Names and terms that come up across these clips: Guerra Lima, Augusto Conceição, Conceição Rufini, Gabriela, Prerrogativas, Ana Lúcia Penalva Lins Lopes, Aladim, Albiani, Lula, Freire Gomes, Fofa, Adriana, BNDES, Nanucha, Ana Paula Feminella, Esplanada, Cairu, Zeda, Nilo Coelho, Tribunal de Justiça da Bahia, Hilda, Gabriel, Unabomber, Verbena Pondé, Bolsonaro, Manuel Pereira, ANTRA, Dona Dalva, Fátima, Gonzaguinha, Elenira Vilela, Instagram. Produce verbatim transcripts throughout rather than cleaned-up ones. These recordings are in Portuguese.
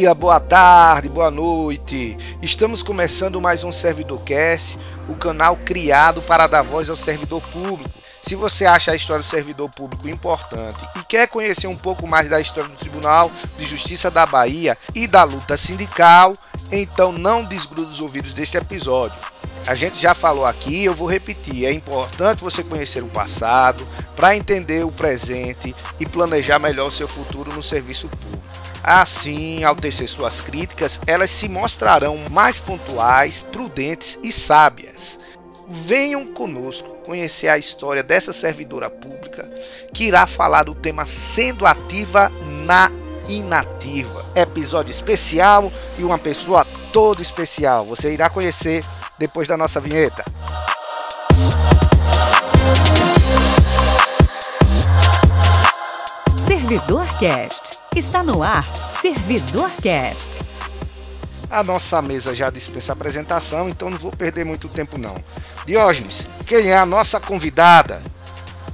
dia, boa tarde, boa noite. Estamos começando mais um ServidorCast, o canal criado para dar voz ao servidor público. Se você acha a história do servidor público importante e quer conhecer um pouco mais da história do Tribunal de Justiça da Bahia e da luta sindical, então não desgruda os ouvidos deste episódio. A gente já falou aqui, eu vou repetir, é importante você conhecer o passado para entender o presente e planejar melhor o seu futuro no serviço público. Assim, ao tecer suas críticas, elas se mostrarão mais pontuais, prudentes e sábias. Venham conosco conhecer a história dessa servidora pública que irá falar do tema sendo ativa na inativa. Episódio especial e uma pessoa toda especial. Você irá conhecer depois da nossa vinheta. ServidorCast. Está no ar ServidorCast. A nossa mesa já dispensa a apresentação, então não vou perder muito tempo não. Diógenes, quem é a nossa convidada?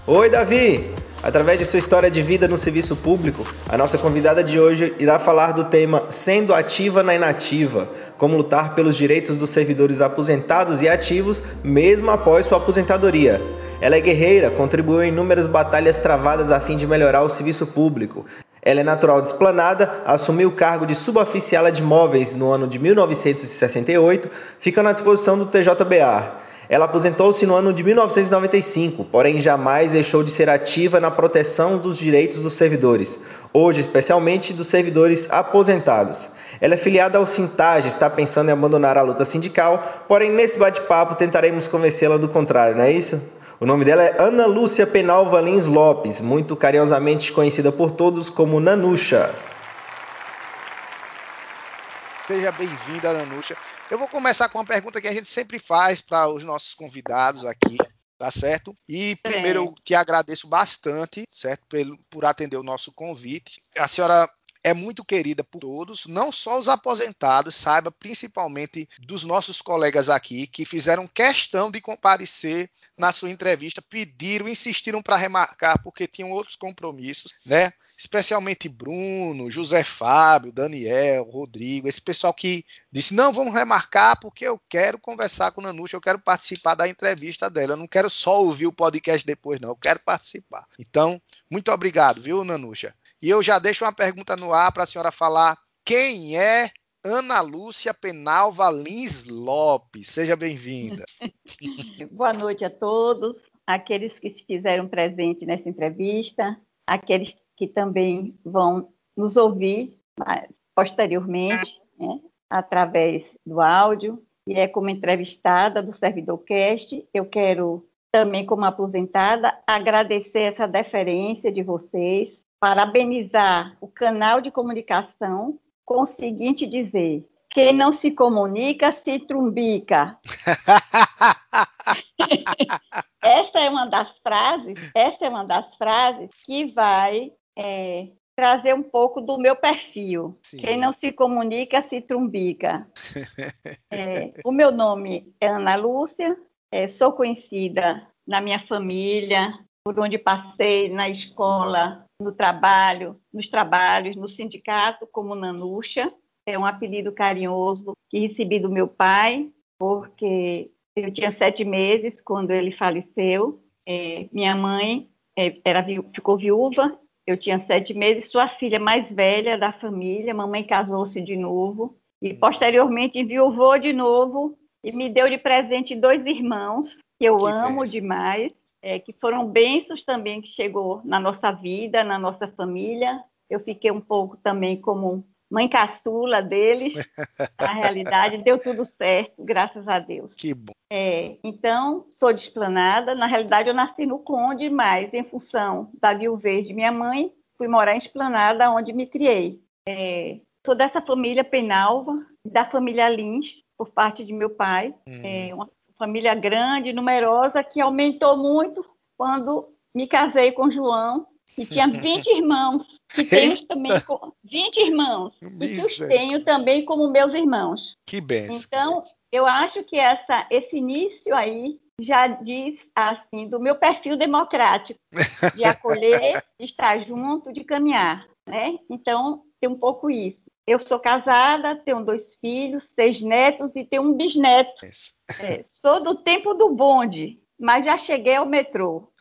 Oi, Davi! Através de sua história de vida no serviço público, a nossa convidada de hoje irá falar do tema Sendo Ativa na Inativa, como lutar pelos direitos dos servidores aposentados e ativos mesmo após sua aposentadoria. Ela é guerreira, contribuiu em inúmeras batalhas travadas a fim de melhorar o serviço público. Ela é natural de Esplanada, assumiu o cargo de suboficiala de móveis no ano de mil novecentos e sessenta e oito, ficando à disposição do T J B A. Ela aposentou-se no ano de mil novecentos e noventa e cinco, porém jamais deixou de ser ativa na proteção dos direitos dos servidores, hoje especialmente dos servidores aposentados. Ela é filiada ao SINTAJ, está pensando em abandonar a luta sindical, porém nesse bate-papo tentaremos convencê-la do contrário, não é isso? O nome dela é Ana Lúcia Penalva Lins Lopes, muito carinhosamente conhecida por todos como Nanucha. Seja bem-vinda, Nanucha. Eu vou começar com uma pergunta que a gente sempre faz para os nossos convidados aqui, tá certo? E primeiro eu te agradeço bastante, certo, por atender o nosso convite. A senhora é muito querida por todos, não só os aposentados, saiba principalmente dos nossos colegas aqui que fizeram questão de comparecer na sua entrevista, pediram, insistiram para remarcar porque tinham outros compromissos, né? Especialmente Bruno, José Fábio, Daniel, Rodrigo, esse pessoal que disse, não, vamos remarcar porque eu quero conversar com a Nanucha, eu quero participar da entrevista dela, eu não quero só ouvir o podcast depois não, eu quero participar. Então, muito obrigado, viu, Nanucha? E eu já deixo uma pergunta no ar para a senhora falar quem é Ana Lúcia Penalva Lins Lopes. Seja bem-vinda. Boa noite a todos, aqueles que se fizeram presente nessa entrevista, aqueles que também vão nos ouvir posteriormente, né, através do áudio. E é como entrevistada do ServidorCast, eu quero também, como aposentada, agradecer essa deferência de vocês, parabenizar o canal de comunicação com o seguinte dizer, quem não se comunica, se trumbica. Essa é uma das frases, essa é uma das frases que vai é, trazer um pouco do meu perfil. Sim. Quem não se comunica, se trumbica. É, o meu nome é Ana Lúcia, é, sou conhecida na minha família, por onde passei, na escola, no trabalho, nos trabalhos, no sindicato, como Nanucha. É um apelido carinhoso que recebi do meu pai, porque eu tinha sete meses quando ele faleceu. É, minha mãe é, era, ficou viúva, eu tinha sete meses, sua filha mais velha da família, mamãe casou-se de novo, e posteriormente enviou de novo, e me deu de presente dois irmãos, que eu que amo beleza. demais, É, que foram bênçãos também que chegou na nossa vida, na nossa família. Eu fiquei um pouco também como mãe caçula deles. Na realidade, deu tudo certo, graças a Deus. Que bom. É, então, sou de Esplanada. Na realidade, eu nasci no Conde, mas em função da viuvez de minha mãe, fui morar em Esplanada, onde me criei. É, sou dessa família Penalva, da família Lins, por parte de meu pai. Hum. É, uma família grande, numerosa, que aumentou muito quando me casei com João, que tinha vinte irmãos, que tenho também vinte irmãos, e que os tenho também como meus irmãos. Que bênção. Então, eu acho que essa, esse início aí já diz assim do meu perfil democrático, de acolher, de estar junto, de caminhar, né? Então, tem um pouco isso. Eu sou casada, tenho dois filhos, seis netos e tenho um bisneto. É, sou do tempo do bonde, mas já cheguei ao metrô.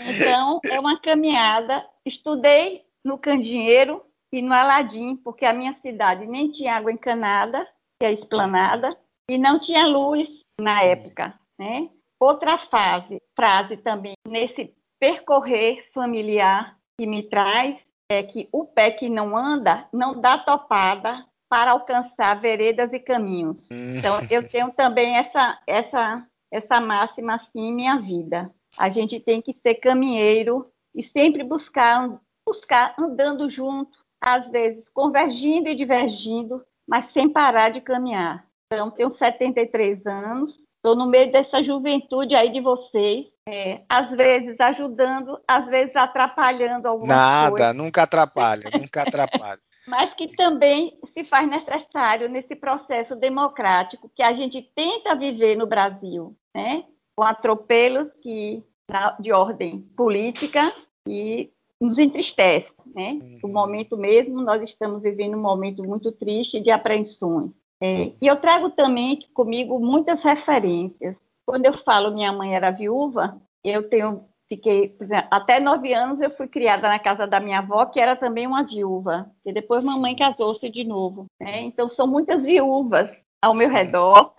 Então, é uma caminhada. Estudei no Candinheiro e no Aladim, porque a minha cidade nem tinha água encanada, que é a Esplanada, e não tinha luz na época, né? Outra fase, frase também, nesse percorrer familiar que me traz, é que o pé que não anda não dá topada para alcançar veredas e caminhos. Então, eu tenho também essa, essa, essa máxima assim em minha vida. A gente tem que ser caminheiro e sempre buscar, buscar andando junto, às vezes convergindo e divergindo, mas sem parar de caminhar. Então, tenho setenta e três anos, estou no meio dessa juventude aí de vocês. É, às vezes ajudando, às vezes atrapalhando alguma Nada, coisa. Nada, nunca atrapalha, nunca atrapalha. Mas que também se faz necessário nesse processo democrático que a gente tenta viver no Brasil, né? Com atropelos que, de ordem política e nos entristece, né? Uhum. O momento mesmo, nós estamos vivendo um momento muito triste de apreensões. É, e eu trago também comigo muitas referências. Quando eu falo minha mãe era viúva, eu tenho, fiquei, por exemplo, até nove anos eu fui criada na casa da minha avó, que era também uma viúva. E depois mamãe casou-se de novo, né? Então são muitas viúvas ao meu redor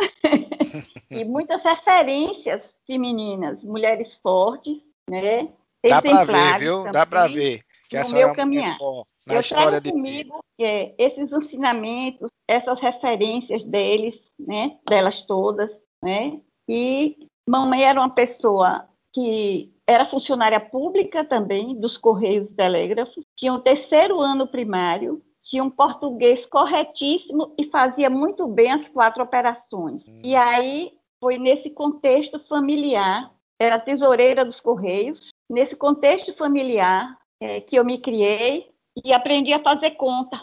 e muitas referências femininas, mulheres fortes, né? Dá para ver, viu? Também, dá para ver que essa meu caminhar. Na eu história trago comigo é, esses ensinamentos, essas referências deles, né? Delas todas, né? E mamãe era uma pessoa que era funcionária pública também, dos Correios e Telégrafos, tinha um terceiro ano primário, tinha um português corretíssimo e fazia muito bem as quatro operações. E aí foi nesse contexto familiar, era tesoureira dos Correios, nesse contexto familiar é, que eu me criei e aprendi a fazer conta.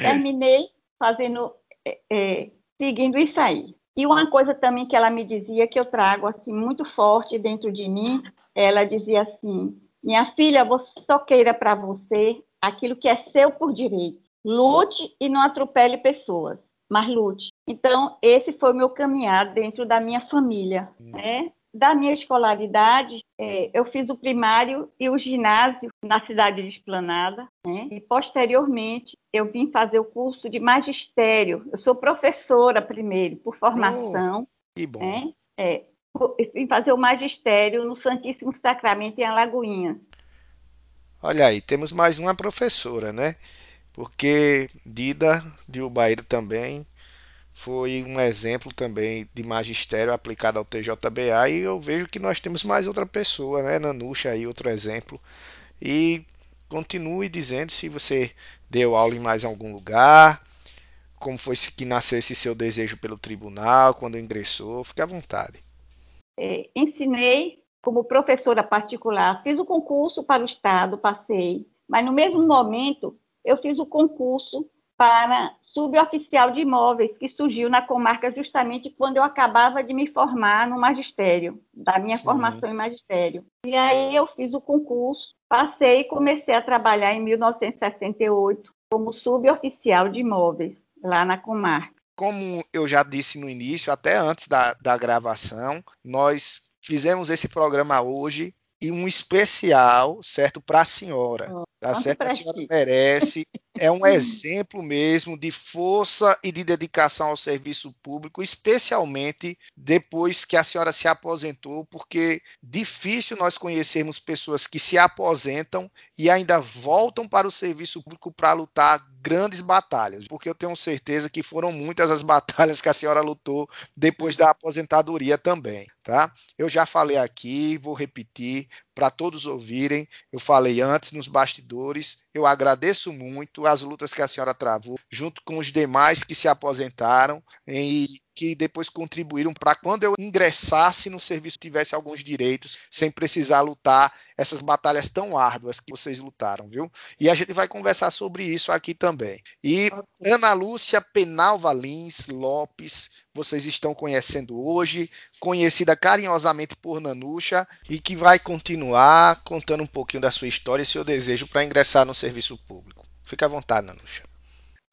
Terminei fazendo, é, é, seguindo isso aí. E uma coisa também que ela me dizia, que eu trago assim, muito forte dentro de mim, ela dizia assim, minha filha, você só queira para você aquilo que é seu por direito. Lute e não atropele pessoas, mas lute. Então, esse foi o meu caminhar dentro da minha família, né? Da minha escolaridade, é, eu fiz o primário e o ginásio na cidade de Esplanada, né? E, posteriormente, eu vim fazer o curso de magistério. Eu sou professora, primeiro, por formação. Oh, que bom. Né? É, vim fazer o magistério no Santíssimo Sacramento, em Alagoinhas. Olha aí, temos mais uma professora, né? Porque Dida de Ubaíra também... foi um exemplo também de magistério aplicado ao T J B A, e eu vejo que nós temos mais outra pessoa, né? Nanucha aí, outro exemplo. E continue dizendo se você deu aula em mais algum lugar, como foi que nasceu esse seu desejo pelo tribunal, quando ingressou, fique à vontade. É, ensinei como professora particular, fiz o concurso para o Estado, passei, mas no mesmo momento eu fiz o concurso para suboficial de imóveis, que surgiu na comarca justamente quando eu acabava de me formar no magistério, da minha Sim. formação em magistério. E aí eu fiz o concurso, passei e comecei a trabalhar em mil novecentos e sessenta e oito como suboficial de imóveis, lá na comarca. Como eu já disse no início, até antes da, da gravação, nós fizemos esse programa hoje e um especial, certo, para a senhora. Oh, tá certo? A senhora merece... É um exemplo mesmo de força e de dedicação ao serviço público, especialmente depois que a senhora se aposentou, porque difícil nós conhecermos pessoas que se aposentam e ainda voltam para o serviço público para lutar grandes batalhas, porque eu tenho certeza que foram muitas as batalhas que a senhora lutou depois da aposentadoria também, tá? Eu já falei aqui, vou repetir para todos ouvirem, eu falei antes nos bastidores, eu agradeço muito as lutas que a senhora travou, junto com os demais que se aposentaram e que depois contribuíram para quando eu ingressasse no serviço tivesse alguns direitos, sem precisar lutar essas batalhas tão árduas que vocês lutaram, viu? E a gente vai conversar sobre isso aqui também. E okay. Ana Lúcia Penalva Lins Lopes, vocês estão conhecendo hoje, conhecida carinhosamente por Nanucha, e que vai continuar contando um pouquinho da sua história e seu desejo para ingressar no serviço público. Fique à vontade, Nanucha.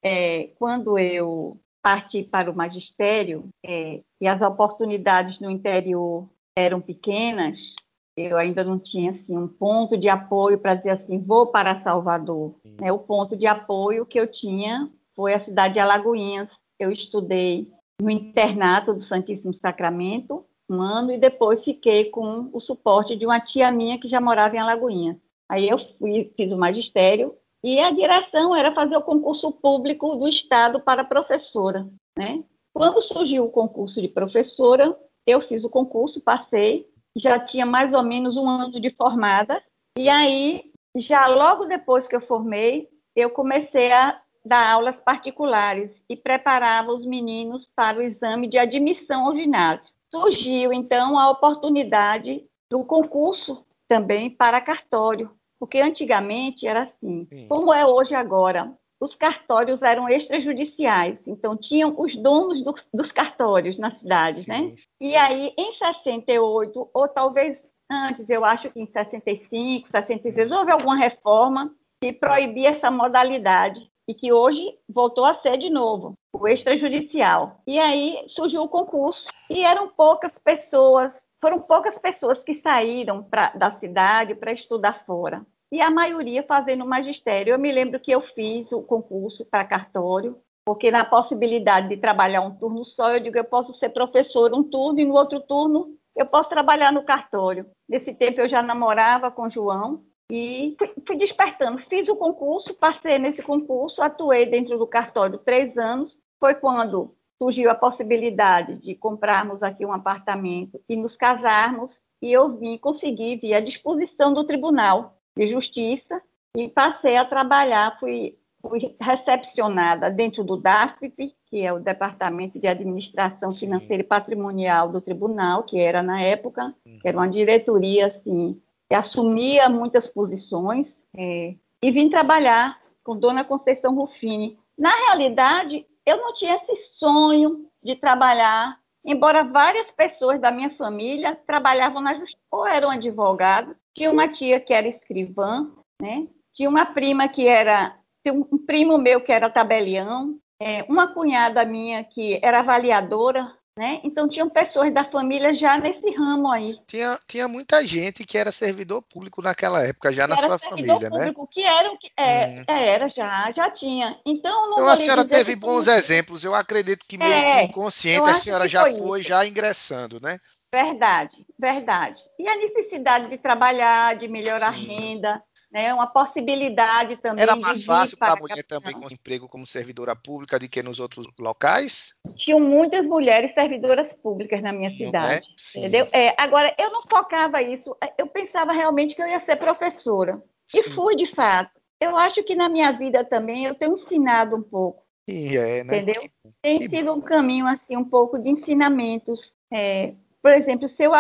É, quando eu parti para o magistério é, e as oportunidades no interior eram pequenas, eu ainda não tinha assim, um ponto de apoio para dizer assim, vou para Salvador. É, o ponto de apoio que eu tinha foi a cidade de Alagoinhas. Eu estudei no internato do Santíssimo Sacramento um ano e depois fiquei com o suporte de uma tia minha que já morava em Alagoinhas. Aí eu fui, fiz o magistério e a direção era fazer o concurso público do Estado para professora, né? Quando surgiu o concurso de professora, eu fiz o concurso, passei, já tinha mais ou menos um ano de formada, e aí, já logo depois que eu formei, eu comecei a dar aulas particulares e preparava os meninos para o exame de admissão ao ginásio. Surgiu, então, a oportunidade do concurso também para cartório, porque antigamente era assim, Sim. como é hoje agora, os cartórios eram extrajudiciais, então tinham os donos do, dos cartórios na cidade, sim, né? Sim. E aí, em sessenta e oito, ou talvez antes, eu acho que em sessenta e cinco, sessenta e seis, houve alguma reforma que proibia essa modalidade e que hoje voltou a ser de novo, o extrajudicial. E aí surgiu o concurso e eram poucas pessoas, foram poucas pessoas que saíram pra, da cidade para estudar fora. E a maioria fazendo magistério. Eu me lembro que eu fiz o concurso para cartório, porque na possibilidade de trabalhar um turno só, eu digo, eu posso ser professora um turno e no outro turno eu posso trabalhar no cartório. Nesse tempo eu já namorava com o João e fui, fui despertando. Fiz o concurso, passei nesse concurso, atuei dentro do cartório três anos. Foi quando surgiu a possibilidade de comprarmos aqui um apartamento e nos casarmos. E eu vim consegui vir à disposição do tribunal de justiça, e passei a trabalhar, fui, fui recepcionada dentro do D A F P, que é o Departamento de Administração Sim. Financeira e Patrimonial do Tribunal, que era na época, uhum. era uma diretoria assim, que assumia muitas posições, é, e vim trabalhar com Dona Conceição Rufini. Na realidade, eu não tinha esse sonho de trabalhar, embora várias pessoas da minha família trabalhavam na justiça, ou eram advogados, tinha uma tia que era escrivã, né? Tinha uma prima que era, tinha um primo meu que era tabelião, é, uma cunhada minha que era avaliadora, né? Então tinham pessoas da família já nesse ramo aí. Tinha, tinha muita gente que era servidor público naquela época, já que na sua família, público, né? Público, que era o que é, hum. era já, já tinha. Então, não então a senhora teve bons tudo. Exemplos, eu acredito que meio é, que inconsciente a senhora já foi, foi já ingressando, né? Verdade, verdade. E a necessidade de trabalhar, de melhorar Sim. a renda, né? Uma possibilidade também. Era mais de fácil para a mulher capital. Também com emprego como servidora pública do que nos outros locais? Tinham muitas mulheres servidoras públicas na minha Sim, cidade, né? Entendeu? É, agora, eu não focava isso, eu pensava realmente que eu ia ser professora. Sim. E fui, de fato. Eu acho que na minha vida também eu tenho ensinado um pouco. E é, né? Entendeu? Que, Tem que... sido um caminho, assim, um pouco de ensinamentos, é, por exemplo, se eu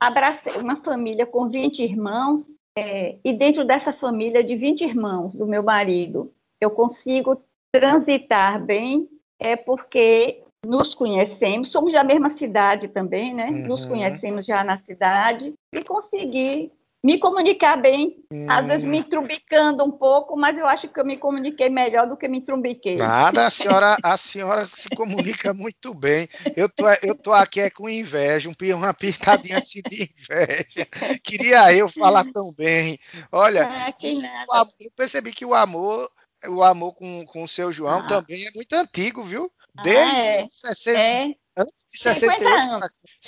abracei uma família com vinte irmãos, é, e dentro dessa família de vinte irmãos do meu marido, eu consigo transitar bem, é porque nos conhecemos, somos da mesma cidade também, né? Uhum. Nos conhecemos já na cidade e consegui me comunicar bem, hum. às vezes me trumbicando um pouco, mas eu acho que eu me comuniquei melhor do que me trumbiquei. Nada, a senhora, a senhora se comunica muito bem. Eu tô, eu tô aqui é com inveja, uma pitadinha assim de inveja. Queria eu falar tão bem. Olha, ah, eu percebi que o amor, o amor com, com o seu João ah. também é muito antigo, viu? Desde ah, é. sessenta É. Antes de sessenta e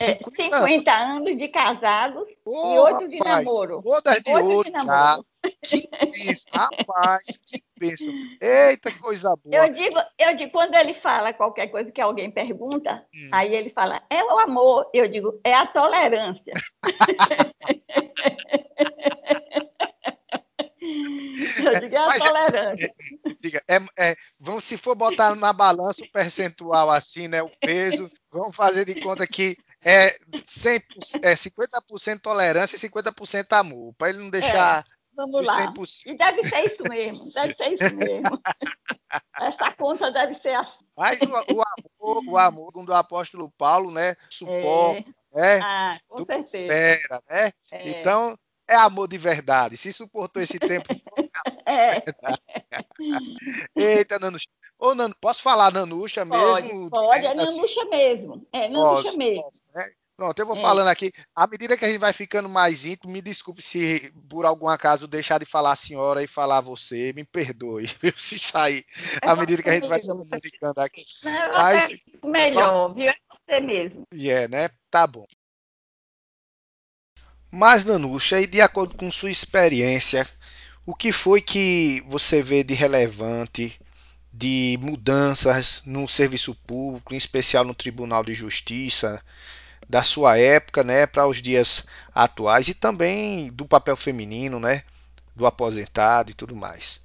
oito, cinquenta anos de casados oh, e oito de namoro. Todas de oito. Que bênção, rapaz, que bênção. Eita, que coisa boa. Eu digo, eu digo, quando ele fala qualquer coisa que alguém pergunta, hum. aí ele fala, é o amor. Eu digo, é a tolerância. Eu digo, é a Mas, tolerância. É, diga, é, é, vamos, se for botar na balança o percentual assim, né, o peso, vamos fazer de conta que é, cem por cento, é cinquenta por cento tolerância e cinquenta por cento amor, para ele não deixar é, vamos lá. cem por cento. E deve ser isso mesmo, deve ser isso mesmo. Essa conta deve ser assim. Mas o, o amor, o amor, segundo o apóstolo Paulo, né, suporta, é. né? Ah, com certeza. Espera, né? É. Então, é amor de verdade. Se suportou esse tempo. É. É. Eita, Nanucha. Ô, Nanu, posso falar Nanucha pode, mesmo? Pode, é, é Nanucha assim. mesmo. É Nanucha posso, mesmo. Posso, né? Pronto, eu vou é. falando aqui. À medida que a gente vai ficando mais íntimo, me desculpe se por algum acaso deixar de falar a senhora e falar você, me perdoe, se sair. À medida que a gente vai se comunicando aqui. Mas, melhor, viu? É você mesmo. E yeah, é, né? Tá bom. Mas, Nanucha, e de acordo com sua experiência, o que foi que você vê de relevante, de mudanças no serviço público, em especial no Tribunal de Justiça, da sua época, né, para os dias atuais, e também do papel feminino, né, do aposentado e tudo mais?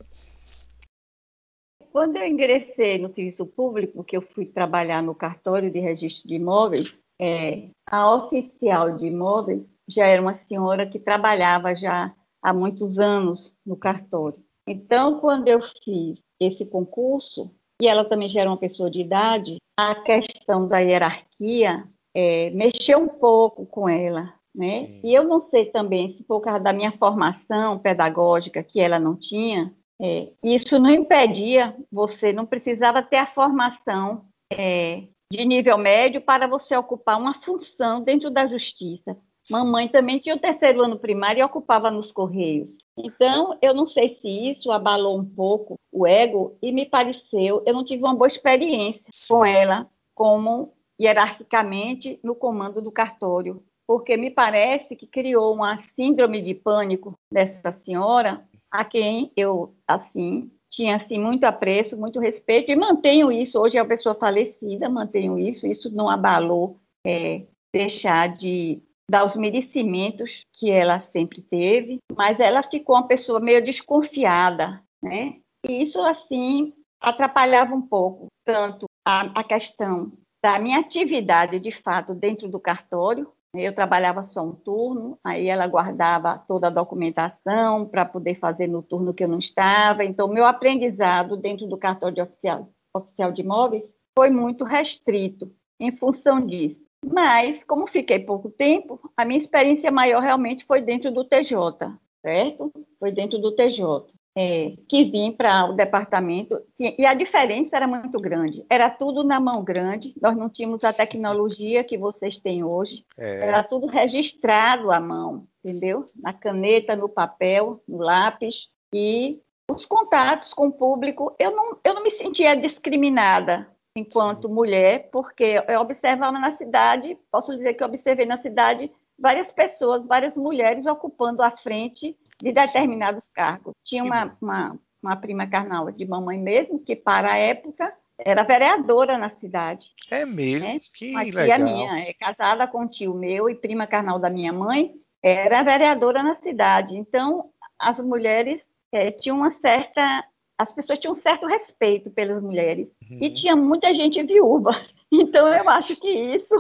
Quando eu ingressei no serviço público, que eu fui trabalhar no cartório de registro de imóveis, é, a oficial de imóveis já era uma senhora que trabalhava já há muitos anos no cartório. Então, quando eu fiz esse concurso, e ela também já era uma pessoa de idade, a questão da hierarquia É, mexer um pouco com ela, né? Sim. E eu não sei também se por causa da minha formação pedagógica que ela não tinha, é, isso não impedia, você não precisava ter a formação é, de nível médio para você ocupar uma função dentro da justiça. Sim. Mamãe também tinha o terceiro ano primário e ocupava nos Correios. Então, eu não sei se isso abalou um pouco o ego e me pareceu, eu não tive uma boa experiência Sim. com ela como hierarquicamente no comando do cartório, porque me parece que criou uma síndrome de pânico dessa senhora, a quem eu, assim, tinha assim, muito apreço, muito respeito, e mantenho isso, hoje é uma pessoa falecida, mantenho isso, isso não abalou é, deixar de dar os merecimentos que ela sempre teve, mas ela ficou uma pessoa meio desconfiada, né? E isso, assim, atrapalhava um pouco, tanto a, a questão da minha atividade, de fato, dentro do cartório. Eu trabalhava só um turno, aí ela guardava toda a documentação para poder fazer no turno que eu não estava. Então, meu aprendizado dentro do cartório de oficial, oficial de imóveis foi muito restrito em função disso. Mas, como fiquei pouco tempo, a minha experiência maior realmente foi dentro do T J, certo? Foi dentro do T J. É, que vim para o departamento, e a diferença era muito grande, era tudo na mão grande, nós não tínhamos a tecnologia que vocês têm hoje, é. era tudo registrado à mão, entendeu? Na caneta, no papel, no lápis, e os contatos com o público, eu não, eu não me sentia discriminada enquanto Sim. mulher, porque eu observava na cidade, posso dizer que eu observei na cidade várias pessoas, várias mulheres ocupando a frente de determinados cargos. Tinha uma, uma, uma prima carnal de mamãe mesmo, que para a época era vereadora na cidade. É mesmo? Né? Que uma tia legal. Minha, é casada com um tio meu e prima carnal da minha mãe, era vereadora na cidade. Então, as mulheres é, tinham uma certa... As pessoas tinham um certo respeito pelas mulheres. Uhum. E tinha muita gente viúva. Então, eu acho que isso...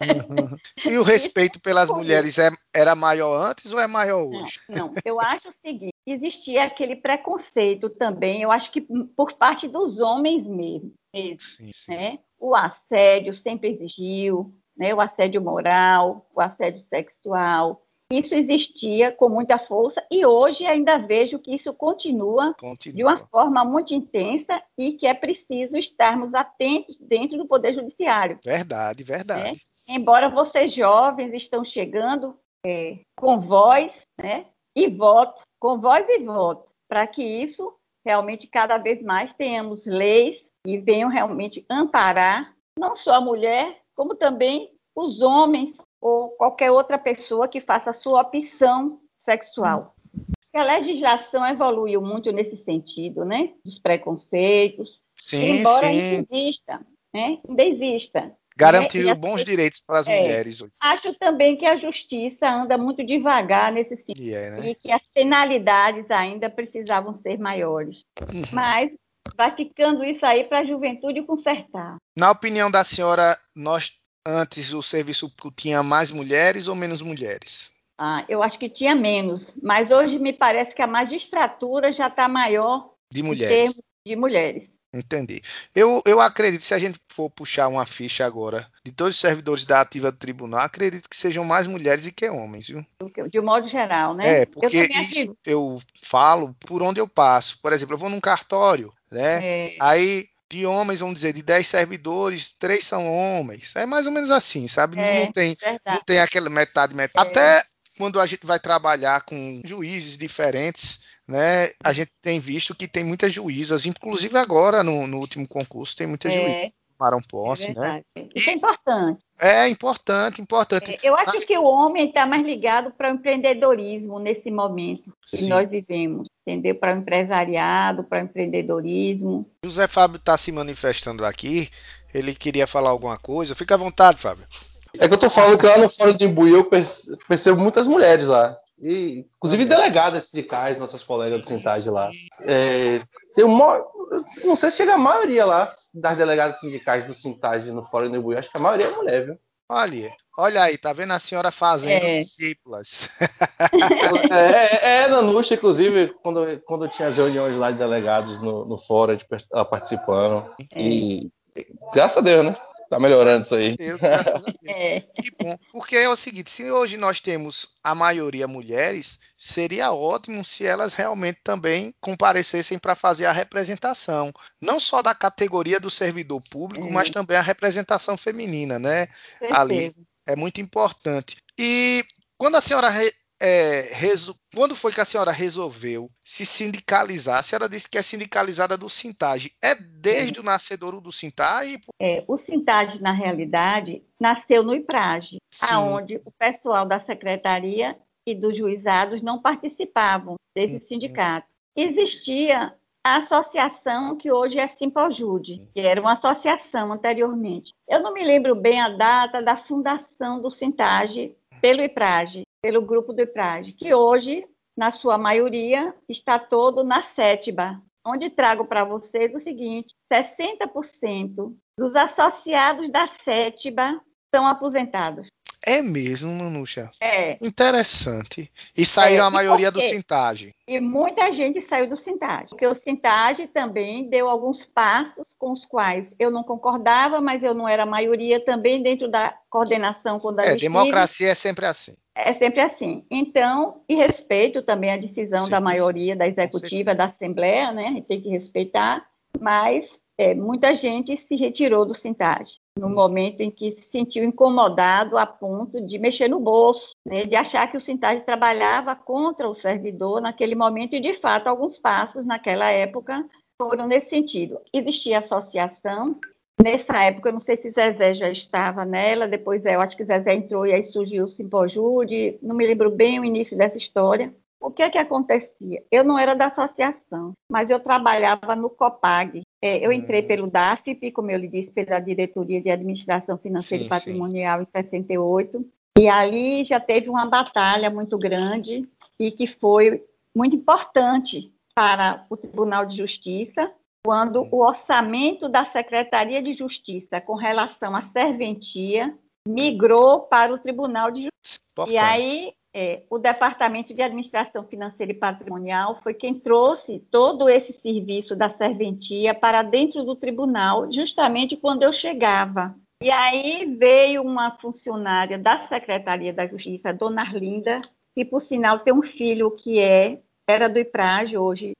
Uhum. E o respeito pelas mulheres é, era maior antes ou é maior hoje? Não, não, eu acho o seguinte, existia aquele preconceito também, eu acho que por parte dos homens mesmo, mesmo sim, sim. Né? O assédio sempre existiu, né? O assédio moral, o assédio sexual, isso existia com muita força e hoje ainda vejo que isso continua, continua de uma forma muito intensa e que é preciso estarmos atentos dentro do Poder Judiciário. Verdade, verdade. Né? Embora vocês jovens estão chegando é, com voz né, e voto, com voz e voto, para que isso realmente cada vez mais tenhamos leis e venham realmente amparar não só a mulher, como também os homens, ou qualquer outra pessoa que faça a sua opção sexual. A legislação evoluiu muito nesse sentido, né? Dos preconceitos. Sim, embora sim. Ainda exista, né? Ainda exista. Garantiu né? bons gente... direitos para as é. mulheres. Hoje. Acho também que a justiça anda muito devagar nesse sentido. Yeah, né? E que as penalidades ainda precisavam ser maiores. Uhum. Mas vai ficando isso aí para a juventude consertar. Na opinião da senhora, nós antes o serviço público tinha mais mulheres ou menos mulheres? Ah, eu acho que tinha menos, mas hoje me parece que a magistratura já está maior de mulheres. Em termos de mulheres. Entendi. Eu, eu acredito que se a gente for puxar uma ficha agora de todos os servidores da ativa do tribunal, acredito que sejam mais mulheres do que homens, viu? De um modo geral, né? É, porque eu, isso eu falo por onde eu passo. Por exemplo, eu vou num cartório, né? É. Aí, de homens, vamos dizer, de dez servidores, três são homens. É mais ou menos assim, sabe? É, não tem, não tem aquela metade, metade. É. Até quando a gente vai trabalhar com juízes diferentes, né, a gente tem visto que tem muitas juízas, inclusive agora no, no último concurso tem muitas é, juízas que tomaram posse. É né? Isso e, é importante. É importante, importante. É, eu acho Mas... que o homem está mais ligado para o empreendedorismo nesse momento que Sim. nós vivemos, entendeu? Para o empresariado, para o empreendedorismo. O José Fábio está se manifestando aqui, ele queria falar alguma coisa. Fica à vontade, Fábio. É que eu tô falando que lá no Fórum do Embu eu percebo muitas mulheres lá. E, inclusive delegadas sindicais, nossas colegas do SINTAJ lá. É, tem uma, não sei se chega a maioria lá das delegadas sindicais do SINTAJ no Fórum do Embu. Acho que a maioria é mulher, viu? Olha, olha aí, tá vendo a senhora fazendo é. discípulas. É, é, é Nanucha, inclusive, quando, quando tinha as reuniões lá de delegados no, no Fórum, a gente, ela participando. E graças a Deus, né? Tá melhorando isso aí. Eu, graças a Deus. É. Que bom. Porque é o seguinte, se hoje nós temos a maioria mulheres, seria ótimo se elas realmente também comparecessem para fazer a representação, não só da categoria do servidor público, é. mas também a representação feminina, né? Ali é muito importante. E quando a senhora... Re... É, resu... Quando foi que a senhora resolveu se sindicalizar? A senhora disse que é sindicalizada do SINTAJ. É desde é. o nascedouro do SINTAJ? É, o SINTAJ, na realidade, nasceu no IPRAGE, Sim. aonde o pessoal da secretaria e dos juizados não participavam desse uhum. sindicato. Existia a associação que hoje é SimpoJude, que era uma associação anteriormente. Eu não me lembro bem a data da fundação do SINTAJ pelo IPRAGE, pelo grupo do IPRAGE, que hoje, na sua maioria, está todo na SETIBA, onde trago para vocês o seguinte, sessenta por cento dos associados da SETIBA são aposentados. É mesmo, Nanucha? É. Interessante. E saíram é, a maioria do SINTAJ. E muita gente saiu do SINTAJ, porque o SINTAJ também deu alguns passos com os quais eu não concordava, mas eu não era a maioria também dentro da coordenação quando a É, democracia é sempre assim. É sempre assim. Então, e respeito também a decisão sim, da maioria, sim. da executiva, da Assembleia, né? A gente tem que respeitar, mas é, muita gente se retirou do SINTAJ no hum. momento em que se sentiu incomodado a ponto de mexer no bolso, né? De achar que o SINTAJ trabalhava contra o servidor naquele momento e, de fato, alguns passos naquela época foram nesse sentido. Existia associação. Nessa época, eu não sei se Zezé já estava nela, depois eu acho que Zezé entrou e aí surgiu o SimpoJude, não me lembro bem o início dessa história. O que é que acontecia? Eu não era da associação, mas eu trabalhava no Copag. É, eu entrei hum. pelo D A F P, como eu lhe disse, pela Diretoria de Administração Financeira sim, e Patrimonial sim. em sessenta e oito, e ali já teve uma batalha muito grande e que foi muito importante para o Tribunal de Justiça, quando o orçamento da Secretaria de Justiça com relação à serventia migrou para o Tribunal de Justiça. Importante. E aí é, o Departamento de Administração Financeira e Patrimonial foi quem trouxe todo esse serviço da serventia para dentro do tribunal, justamente quando eu chegava. E aí veio uma funcionária da Secretaria da Justiça, dona Arlinda, que por sinal tem um filho que é, era do IPRAGE hoje,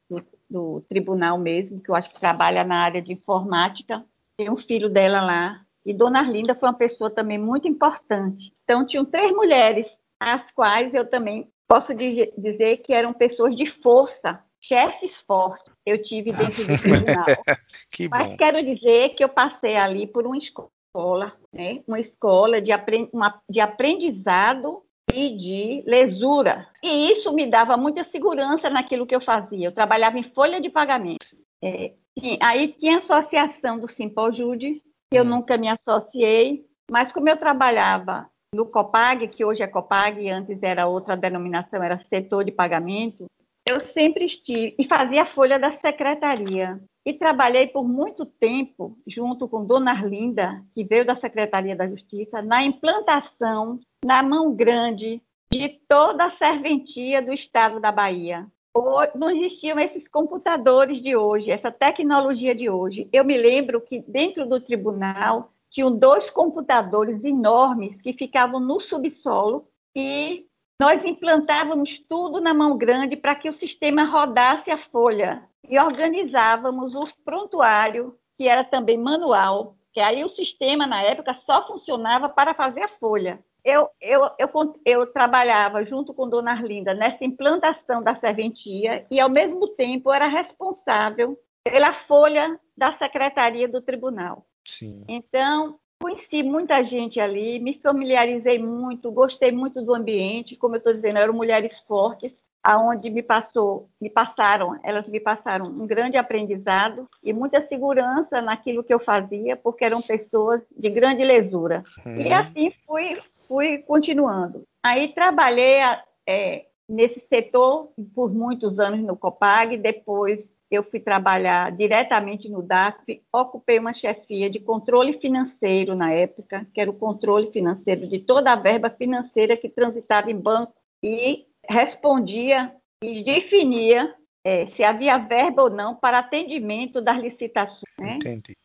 do tribunal mesmo, que eu acho que trabalha na área de informática, tem um filho dela lá, e dona Arlinda foi uma pessoa também muito importante. Então, tinham três mulheres, as quais eu também posso dizer que eram pessoas de força, chefes fortes, eu tive dentro do tribunal. Que Mas bom. Quero dizer que eu passei ali por uma escola, né? Uma escola de, aprend... uma... de aprendizado e de lesura. E isso me dava muita segurança naquilo que eu fazia. Eu trabalhava em folha de pagamento. É, sim, aí tinha a associação do SimpoJude, que eu hum. nunca me associei, mas como eu trabalhava no Copag, que hoje é Copag, antes era outra denominação, era setor de pagamento, eu sempre estive e fazia a folha da secretaria. E trabalhei por muito tempo, junto com dona Arlinda, que veio da Secretaria da Justiça, na implantação, na mão grande, de toda a serventia do Estado da Bahia. não existiam esses computadores de hoje, essa tecnologia de hoje. Eu me lembro que dentro do tribunal tinham dois computadores enormes que ficavam no subsolo e nós implantávamos tudo na mão grande para que o sistema rodasse a folha e organizávamos o prontuário, que era também manual, que aí o sistema, na época, só funcionava para fazer a folha. Eu, eu, eu, eu trabalhava junto com Dona Arlinda nessa implantação da serventia e, ao mesmo tempo, era responsável pela folha da Secretaria do Tribunal. Sim. Então, conheci muita gente ali, me familiarizei muito, gostei muito do ambiente. Como eu estou dizendo, eram mulheres fortes, aonde me, passou, me passaram, elas me passaram um grande aprendizado e muita segurança naquilo que eu fazia, porque eram pessoas de grande lesura. Hum. E assim fui... Fui continuando. Aí trabalhei é, nesse setor por muitos anos no Copag, depois eu fui trabalhar diretamente no D A C F, ocupei uma chefia de controle financeiro na época, que era o controle financeiro de toda a verba financeira que transitava em banco e respondia e definia é, se havia verba ou não para atendimento das licitações. Né?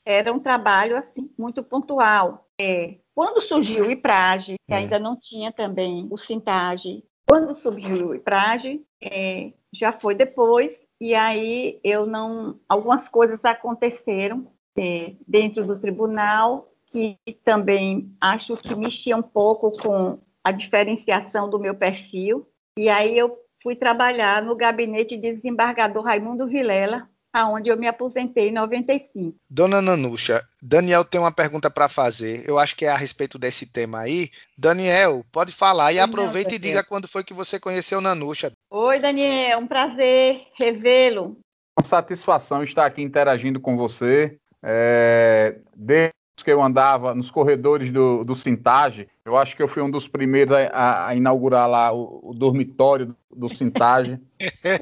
Era um trabalho assim, muito pontual. É, quando surgiu o IPRAGE, que ainda não tinha também o SINTAJ, quando surgiu o IPRAGE, é, já foi depois, e aí eu não... Algumas coisas aconteceram é, dentro do tribunal, que também acho que mexia um pouco com a diferenciação do meu perfil, e aí eu fui trabalhar no gabinete de desembargador Raimundo Vilela, aonde eu me aposentei em noventa e cinco. Dona Nanucha, Daniel tem uma pergunta para fazer. Eu acho que é a respeito desse tema aí. Daniel, pode falar e Daniel, aproveita e diga quando foi que você conheceu Nanucha. Oi, Daniel, um prazer revê-lo. Uma satisfação estar aqui interagindo com você. É, desde que eu andava nos corredores do, do SINTAJ, eu acho que eu fui um dos primeiros a, a inaugurar lá o, o dormitório do, do SINTAJ.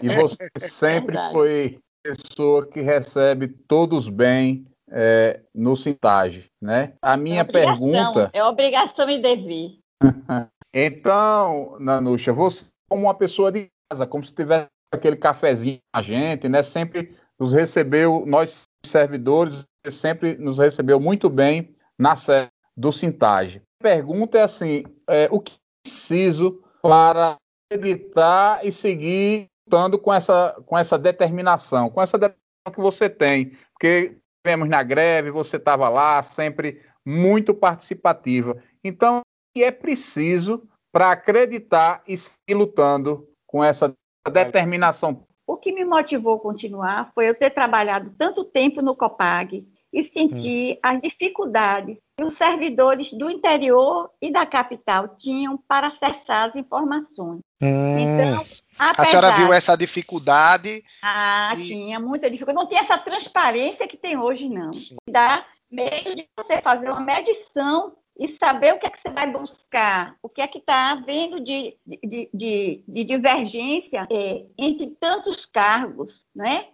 E você sempre é foi... pessoa que recebe todos bem é, no SINTAJ, né? A minha é pergunta... É obrigação e dever. Então, Nanucha, você como uma pessoa de casa, como se tivesse aquele cafezinho com a gente, né? Sempre nos recebeu, nós servidores, sempre nos recebeu muito bem na sede do SINTAJ. A pergunta é assim, é, o que preciso para acreditar e seguir com essa, com essa determinação, com essa determinação que você tem, porque tivemos na greve, você estava lá, sempre muito participativa. Então, o que é preciso para acreditar e seguir lutando com essa determinação? O que me motivou a continuar foi eu ter trabalhado tanto tempo no Copag e sentir hum. as dificuldades que os servidores do interior e da capital tinham para acessar as informações. Hum. Então, apesar... A senhora viu essa dificuldade? Ah, e... tinha muita dificuldade. Não tinha essa transparência que tem hoje, não. Sim. Dá meio de você fazer uma medição e saber o que é que você vai buscar, o que é que está havendo de, de, de, de divergência é, entre tantos cargos, né?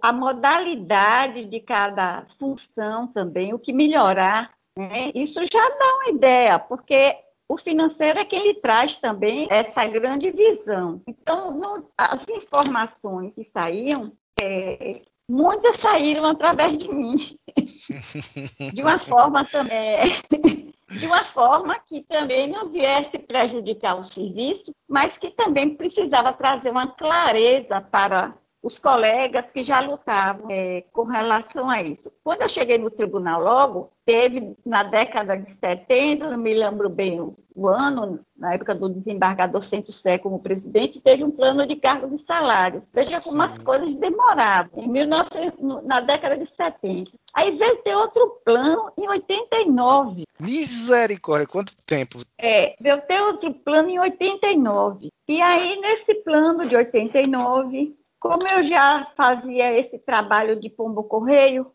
A modalidade de cada função também, o que melhorar, né? Isso já dá uma ideia, porque o financeiro é que ele traz também essa grande visão. Então, não, as informações que saíam, é, muitas saíram através de mim, de uma forma também... de uma forma que também não viesse prejudicar o serviço, mas que também precisava trazer uma clareza para os colegas que já lutavam é, com relação a isso. Quando eu cheguei no tribunal logo, teve na década de setenta, não me lembro bem o, o ano, na época do desembargador Centro-Sé como presidente, teve um plano de cargos e salários. Veja como as coisas demoravam, em mil e novecentos, na década de setenta. Aí veio ter outro plano em oitenta e nove. Misericórdia, quanto tempo? É, veio ter outro plano em oitenta e nove. E aí, nesse plano de oitenta e nove... Como eu já fazia esse trabalho de pombo-correio,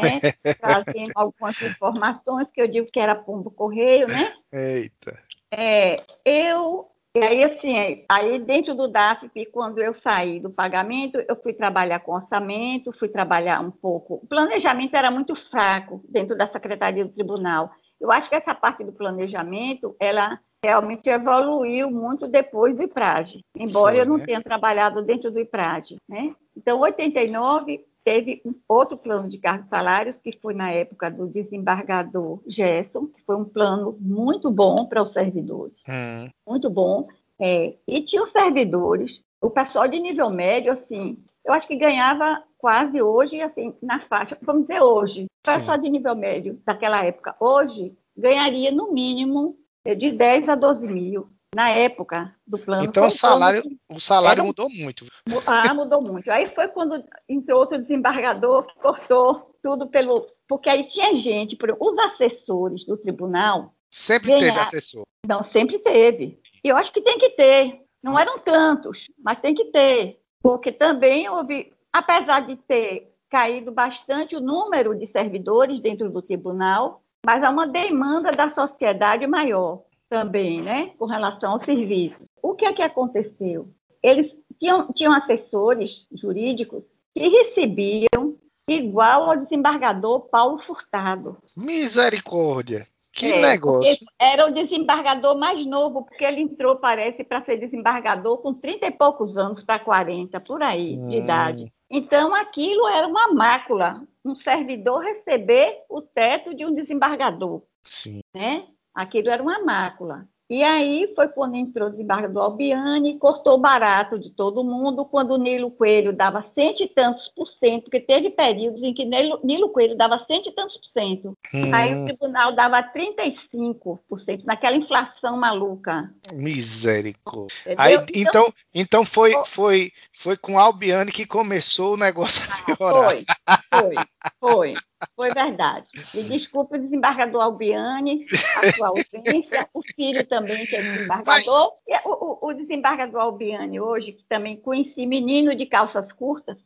né? Trazendo algumas informações, que eu digo que era pombo-correio, né? Eita! É, eu... E aí, assim, aí dentro do D A F P, quando eu saí do pagamento, eu fui trabalhar com orçamento, fui trabalhar um pouco... O planejamento era muito fraco dentro da Secretaria do Tribunal. Eu acho que essa parte do planejamento, ela realmente evoluiu muito depois do IPRAGE, embora Sim, eu não é. tenha trabalhado dentro do IPRAGE, né? Então, em oitenta e nove, teve um outro plano de cargos e salários, que foi na época do desembargador Gerson, que foi um plano muito bom para os servidores, hum. muito bom, é, e tinha os servidores, o pessoal de nível médio, assim, eu acho que ganhava quase hoje, assim, na faixa, vamos dizer hoje, o pessoal Sim. de nível médio daquela época, hoje, ganharia no mínimo de dez a doze mil, na época do plano. Então o salário, plano, o salário um, mudou muito. Ah, mudou muito. Aí foi quando entrou outro desembargador que cortou tudo pelo... Porque aí tinha gente, por exemplo, os assessores do tribunal... Sempre ganhar, teve assessor. Não, sempre teve. E eu acho que tem que ter. Não eram tantos, mas tem que ter. Porque também houve, apesar de ter caído bastante o número de servidores dentro do tribunal, mas há uma demanda da sociedade maior também, né, com relação ao serviço. O que é que aconteceu? Eles tinham, tinham assessores jurídicos que recebiam igual ao desembargador Paulo Furtado. Misericórdia! Que é, negócio! Era o desembargador mais novo, porque ele entrou, parece, para ser desembargador com trinta e poucos anos para quarenta, por aí, hum. de idade. Então, aquilo era uma mácula, um servidor receber o teto de um desembargador. Sim. Né? Aquilo era uma mácula. E aí foi quando entrou o desembargador Albiani, cortou barato de todo mundo, quando o Nilo Coelho dava cento e tantos por cento, porque teve períodos em que Nilo, Nilo Coelho dava cento e tantos por cento. Hum. Aí o tribunal dava trinta e cinco por cento, naquela inflação maluca. Misericórdia. Aí, então, então, então foi... foi... Foi com Albiani que começou o negócio ah, a piorar. Foi, foi, foi, foi verdade. E desculpa o desembargador Albiani, a sua ausência, o filho também que é desembargador. Mas... E o, o desembargador Albiani hoje, que também conheci menino de calças curtas,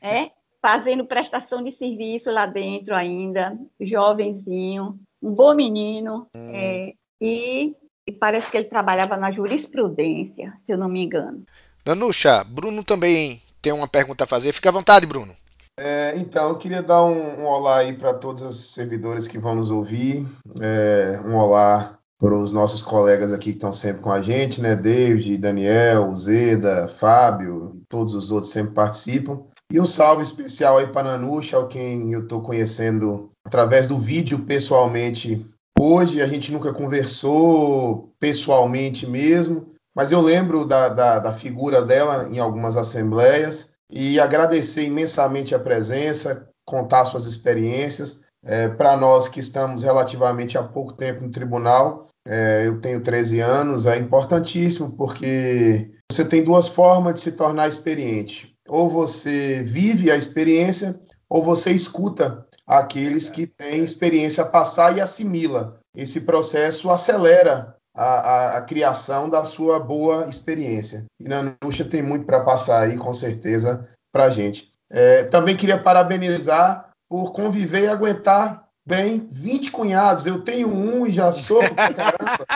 é, fazendo prestação de serviço lá dentro ainda, jovenzinho, um bom menino, hum. é, e, e parece que ele trabalhava na jurisprudência, se eu não me engano. Nanucha, Bruno também tem uma pergunta a fazer. Fica à vontade, Bruno. É, então, eu queria dar um, um olá aí para todos os servidores que vão nos ouvir. É, um olá para os nossos colegas aqui que estão sempre com a gente, né? David, Daniel, Zeda, Fábio, todos os outros sempre participam. E um salve especial aí para Nanucha, quem eu estou conhecendo através do vídeo pessoalmente. Hoje a gente nunca conversou pessoalmente mesmo. Mas eu lembro da, da, da figura dela em algumas assembleias e agradecer imensamente a presença, contar suas experiências. É, para nós que estamos relativamente há pouco tempo no tribunal, é, eu tenho treze anos, é importantíssimo porque você tem duas formas de se tornar experiente. Ou você vive a experiência ou você escuta aqueles que têm experiência a passar e assimila. Esse processo acelera A, a, a criação da sua boa experiência. E Nanucha tem muito para passar aí, com certeza, para a gente. É, também queria parabenizar por conviver e aguentar bem vinte cunhados. Eu tenho um e já sofro pra caramba.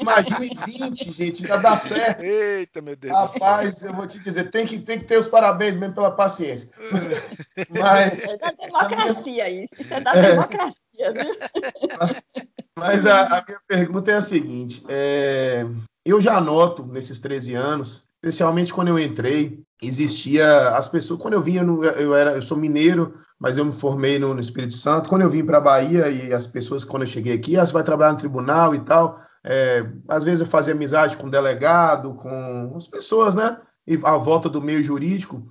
Imagine vinte, gente, já dá certo. Eita, meu Deus. Rapaz, eu vou te dizer, tem que, tem que ter os parabéns mesmo pela paciência. Mas, é da democracia isso, isso é da é, democracia, né? Mas a, a minha pergunta é a seguinte, é, eu já noto nesses treze anos, especialmente quando eu entrei, existia as pessoas, quando eu vinha, eu, eu, era, eu sou mineiro, mas eu me formei no, no Espírito Santo, quando eu vim para a Bahia e as pessoas, quando eu cheguei aqui, ah, você vai trabalhar no tribunal e tal, é, às vezes eu fazia amizade com o delegado, com as pessoas, né, e à volta do meio jurídico,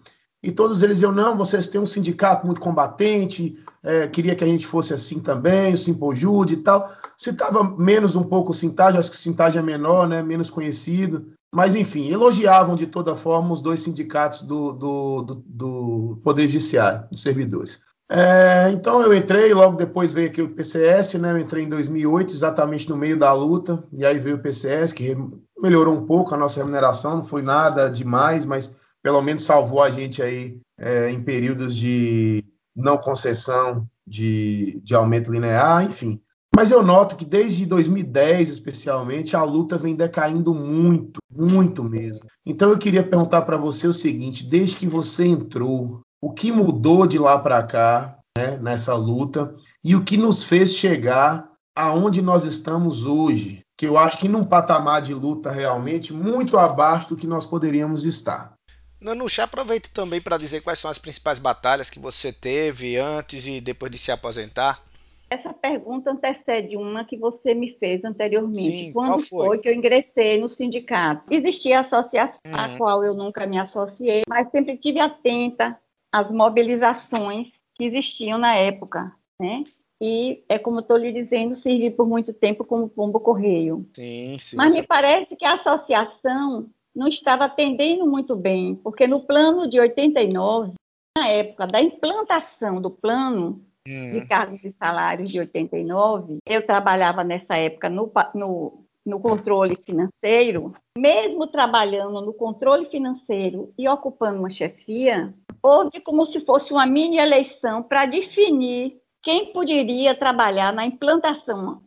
e todos eles diziam, não, vocês têm um sindicato muito combatente, é, queria que a gente fosse assim também, o SimpoJude e tal. Citava menos um pouco o SINTAJ, acho que o SINTAJ é menor, né, menos conhecido. Mas, enfim, elogiavam de toda forma os dois sindicatos do, do, do, do Poder Judiciário, dos servidores. É, então eu entrei, logo depois veio aqui o P C S, né, eu entrei em dois mil e oito, exatamente no meio da luta, e aí veio o P C S, que melhorou um pouco a nossa remuneração, não foi nada demais, mas... pelo menos salvou a gente aí é, em períodos de não concessão de, de aumento linear, enfim. Mas eu noto que desde dois mil e dez, especialmente, a luta vem decaindo muito, muito mesmo. Então eu queria perguntar para você o seguinte, desde que você entrou, o que mudou de lá para cá, né, nessa luta, e o que nos fez chegar aonde nós estamos hoje? que eu acho que num patamar de luta realmente muito abaixo do que nós poderíamos estar. Nanucha, aproveito também para dizer quais são as principais batalhas que você teve antes e depois de se aposentar. Essa pergunta antecede uma que você me fez anteriormente. Sim, quando foi? foi que eu ingressei no sindicato? Existia associação, uhum. a qual eu nunca me associei, mas sempre estive atenta às mobilizações que existiam na época, né? E é como eu estou lhe dizendo, servi por muito tempo como pombo-correio. Sim, sim. Mas sim. me parece que a associação não estava atendendo muito bem, porque no plano de oitenta e nove, na época da implantação do plano hum. de cargos e salários de oitenta e nove, eu trabalhava nessa época no, no, no controle financeiro. Mesmo trabalhando no controle financeiro e ocupando uma chefia, houve como se fosse uma mini-eleição para definir quem poderia trabalhar na implantação.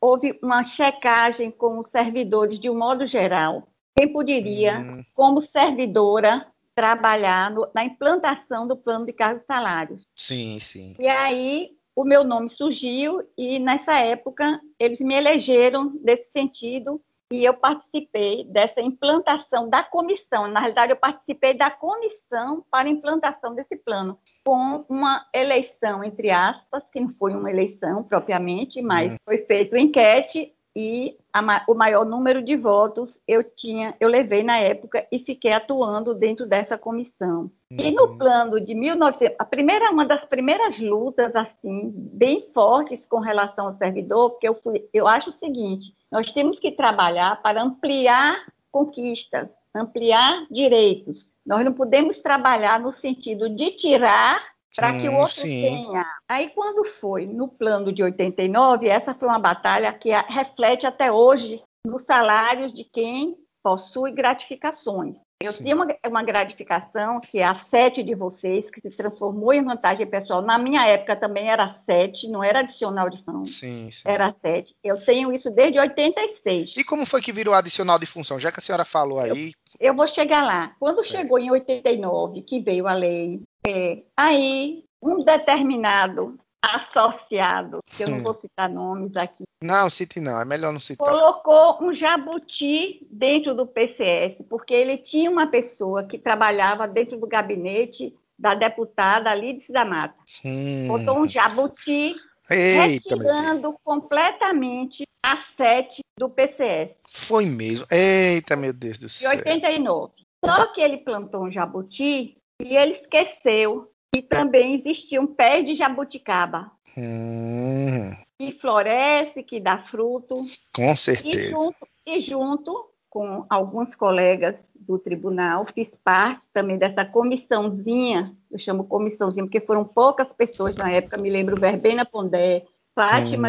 Houve uma checagem com os servidores, de um modo geral. Quem poderia, uhum. como servidora, trabalhar no, na implantação do plano de cargos e salários. Sim, sim. E aí, o meu nome surgiu e, nessa época, eles me elegeram nesse sentido e eu participei dessa implantação da comissão. Na realidade, eu participei da comissão para implantação desse plano, com uma eleição, entre aspas, que não foi uma eleição propriamente, mas uhum. foi feita uma enquete e a, o maior número de votos eu, tinha, eu levei na época e fiquei atuando dentro dessa comissão. Uhum. E no plano de mil e novecentos... A primeira, uma das primeiras lutas, assim, bem fortes com relação ao servidor, porque eu, fui, eu acho o seguinte, nós temos que trabalhar para ampliar conquistas, ampliar direitos. Nós não podemos trabalhar no sentido de tirar para que o outro sim. tenha. Aí, quando foi no plano de oitenta e nove, essa foi uma batalha que a, reflete até hoje nos salários de quem possui gratificações. Eu sim. tinha uma, uma gratificação, que é a sete de vocês, que se transformou em vantagem pessoal. Na minha época também era sete, não era adicional de função. Sim, sim. Era sete. Eu tenho isso desde oitenta e seis. E como foi que virou adicional de função? Já que a senhora falou aí... Eu, eu vou chegar lá. Quando certo. Chegou em oitenta e nove, que veio a lei... É, aí, um determinado associado, que eu não vou citar nomes aqui... Não, cite não, é melhor não citar. Colocou um jabuti dentro do P C S, porque ele tinha uma pessoa que trabalhava dentro do gabinete da deputada Lídice da Mata. Hum. Botou um jabuti, eita, retirando completamente a sete do P C S. Foi mesmo? Eita, meu Deus do céu. Em oitenta e nove. Só que ele plantou um jabuti... E ele esqueceu que também existiam pés de jabuticaba. Hum. Que floresce, que dá fruto. Com certeza. E junto, e junto com alguns colegas do tribunal, fiz parte também dessa comissãozinha. Eu chamo comissãozinha porque foram poucas pessoas na época. Me lembro Verbena Pondé, Fátima,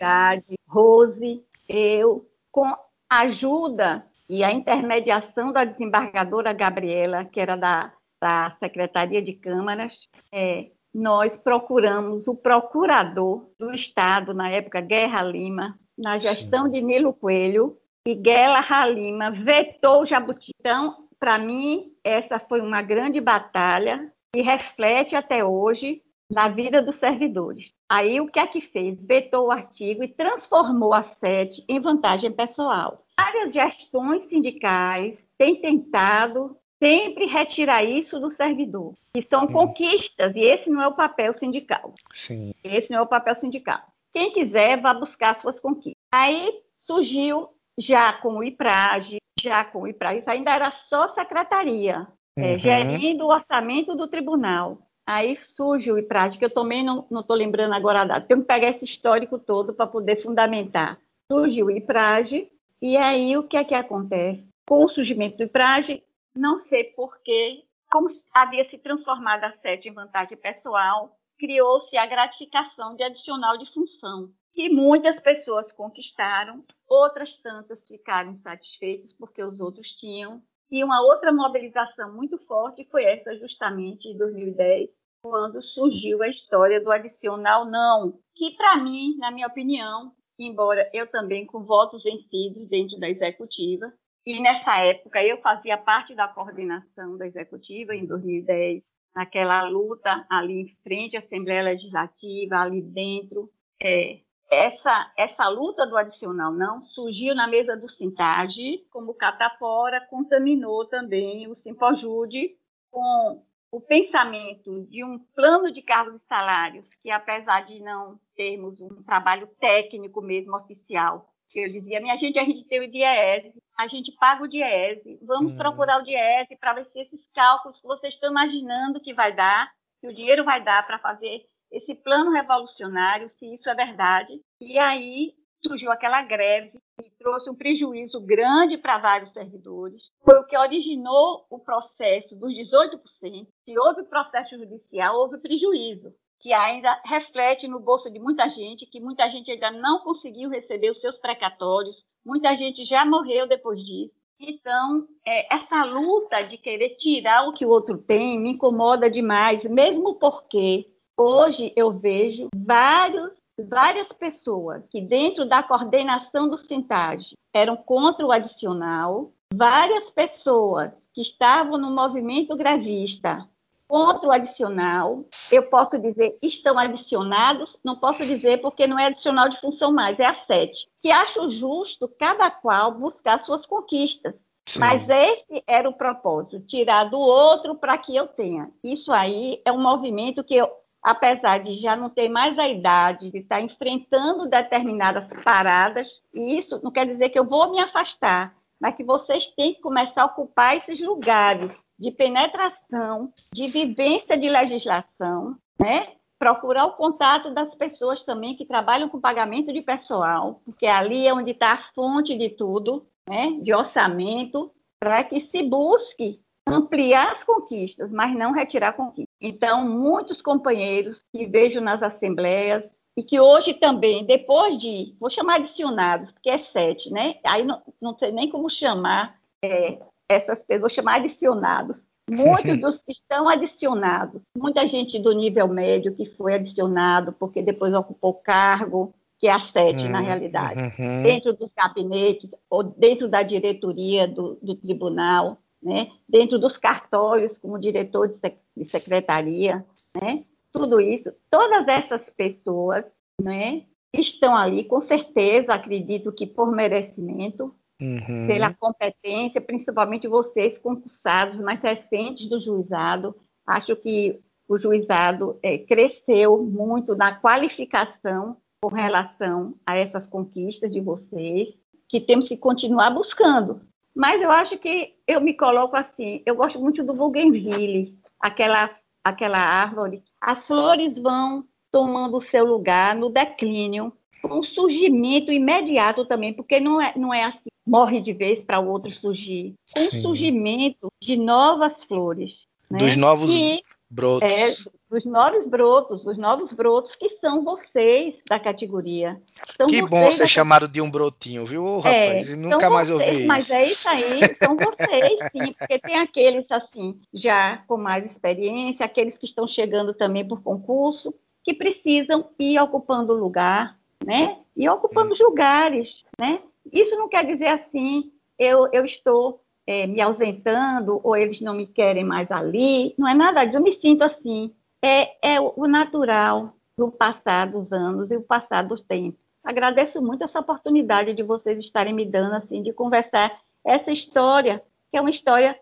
hum. Rose, eu, com ajuda e a intermediação da desembargadora Gabriela, que era da... da Secretaria de Câmaras, é, nós procuramos o procurador do Estado, na época, Guerra Lima, na gestão Sim. de Nilo Coelho, e Guerra Lima vetou o jabuti. Então, para mim, essa foi uma grande batalha que reflete até hoje na vida dos servidores. Aí, o que é que fez? Vetou o artigo e transformou a sete em vantagem pessoal. Várias gestões sindicais têm tentado sempre retirar isso do servidor, que são hum. conquistas, e esse não é o papel sindical. Sim. Esse não é o papel sindical. Quem quiser, vá buscar suas conquistas. Aí surgiu, já com o IPRAGE, já com o IPRAGE, isso ainda era só secretaria, uhum. é, gerindo o orçamento do tribunal. Aí surge o IPRAGE, que eu também não estou lembrando agora a data, tenho que pegar esse histórico todo para poder fundamentar. Surgiu o IPRAGE, e aí o que é que acontece? Com o surgimento do IPRAGE, não sei porquê, como havia se transformado a sete em vantagem pessoal, criou-se a gratificação de adicional de função, que muitas pessoas conquistaram, outras tantas ficaram insatisfeitas porque os outros tinham. E uma outra mobilização muito forte foi essa justamente em dois mil e dez, quando surgiu a história do adicional não, que para mim, na minha opinião, embora eu também com votos vencidos dentro da executiva, e nessa época eu fazia parte da coordenação da executiva em dois mil e dez, naquela luta ali em frente à Assembleia Legislativa, ali dentro, é, Essa, essa luta do adicional não surgiu na mesa do SINTAJ, como catapora contaminou também o SimpoJude com o pensamento de um plano de cargos e salários que, apesar de não termos um trabalho técnico mesmo oficial, eu dizia, minha gente, a gente tem o DIEESE, a gente paga o DIEESE, vamos uhum. procurar o DIEESE para ver se esses cálculos que vocês estão imaginando que vai dar, que o dinheiro vai dar para fazer esse plano revolucionário, se isso é verdade. E aí surgiu aquela greve que trouxe um prejuízo grande para vários servidores. Foi o que originou o processo dos dezoito por cento. Se houve processo judicial, houve prejuízo, que ainda reflete no bolso de muita gente, que muita gente ainda não conseguiu receber os seus precatórios, muita gente já morreu depois disso. Então, é, essa luta de querer tirar o que o outro tem me incomoda demais, mesmo porque hoje eu vejo vários, várias pessoas que dentro da coordenação do SINTAJ eram contra o adicional, várias pessoas que estavam no movimento grevista contra o adicional, eu posso dizer, estão adicionados, não posso dizer porque não é adicional de função mais, é a sete, que acho justo cada qual buscar suas conquistas. Sim. Mas esse era o propósito, tirar do outro para que eu tenha. Isso aí é um movimento que eu, apesar de já não ter mais a idade, de estar enfrentando determinadas paradas, e isso não quer dizer que eu vou me afastar, mas que vocês têm que começar a ocupar esses lugares de penetração, de vivência de legislação, né? Procurar o contato das pessoas também que trabalham com pagamento de pessoal, porque ali é onde está a fonte de tudo, né? De orçamento, para que se busque ampliar as conquistas, mas não retirar conquistas. Então, muitos companheiros que vejo nas assembleias e que hoje também, depois de, vou chamar adicionados, porque é sete, né? Aí não, não sei nem como chamar é, essas pessoas, vou chamar adicionados. Muitos dos que estão adicionados, muita gente do nível médio que foi adicionado porque depois ocupou cargo, que é a sete uhum, na realidade, uhum. dentro dos gabinetes ou dentro da diretoria do, do tribunal, né? Dentro dos cartórios, como diretor de, sec- de secretaria, né? Tudo isso, todas essas pessoas, né, estão ali, com certeza, acredito que por merecimento, uhum. pela competência, principalmente vocês, concursados mais recentes do juizado. Acho que o juizado é, cresceu muito na qualificação com relação a essas conquistas de vocês, que temos que continuar buscando. Mas eu acho que eu me coloco assim, eu gosto muito do Bougainville, aquela, aquela árvore. As flores vão tomando o seu lugar no declínio, um surgimento imediato também, porque não é, não é assim, morre de vez para o outro surgir. Um Sim. surgimento de novas flores. Né? Dos novos e, brotos. É, dos novos brotos, dos novos brotos que são vocês da categoria. São que bom ser chamado de um brotinho, viu, rapaz? É, nunca mais ouvi isso. Mas é isso aí, são vocês, sim. Porque tem aqueles, assim, já com mais experiência, aqueles que estão chegando também por concurso, que precisam ir ocupando lugar, né? E ocupando os lugares, né? Isso não quer dizer assim, eu, eu estou é, me ausentando ou eles não me querem mais ali. Não é nada disso, eu me sinto assim. É, é o natural do passar dos anos e o passar dos tempos. Agradeço muito essa oportunidade de vocês estarem me dando, assim, de conversar essa história, que é uma história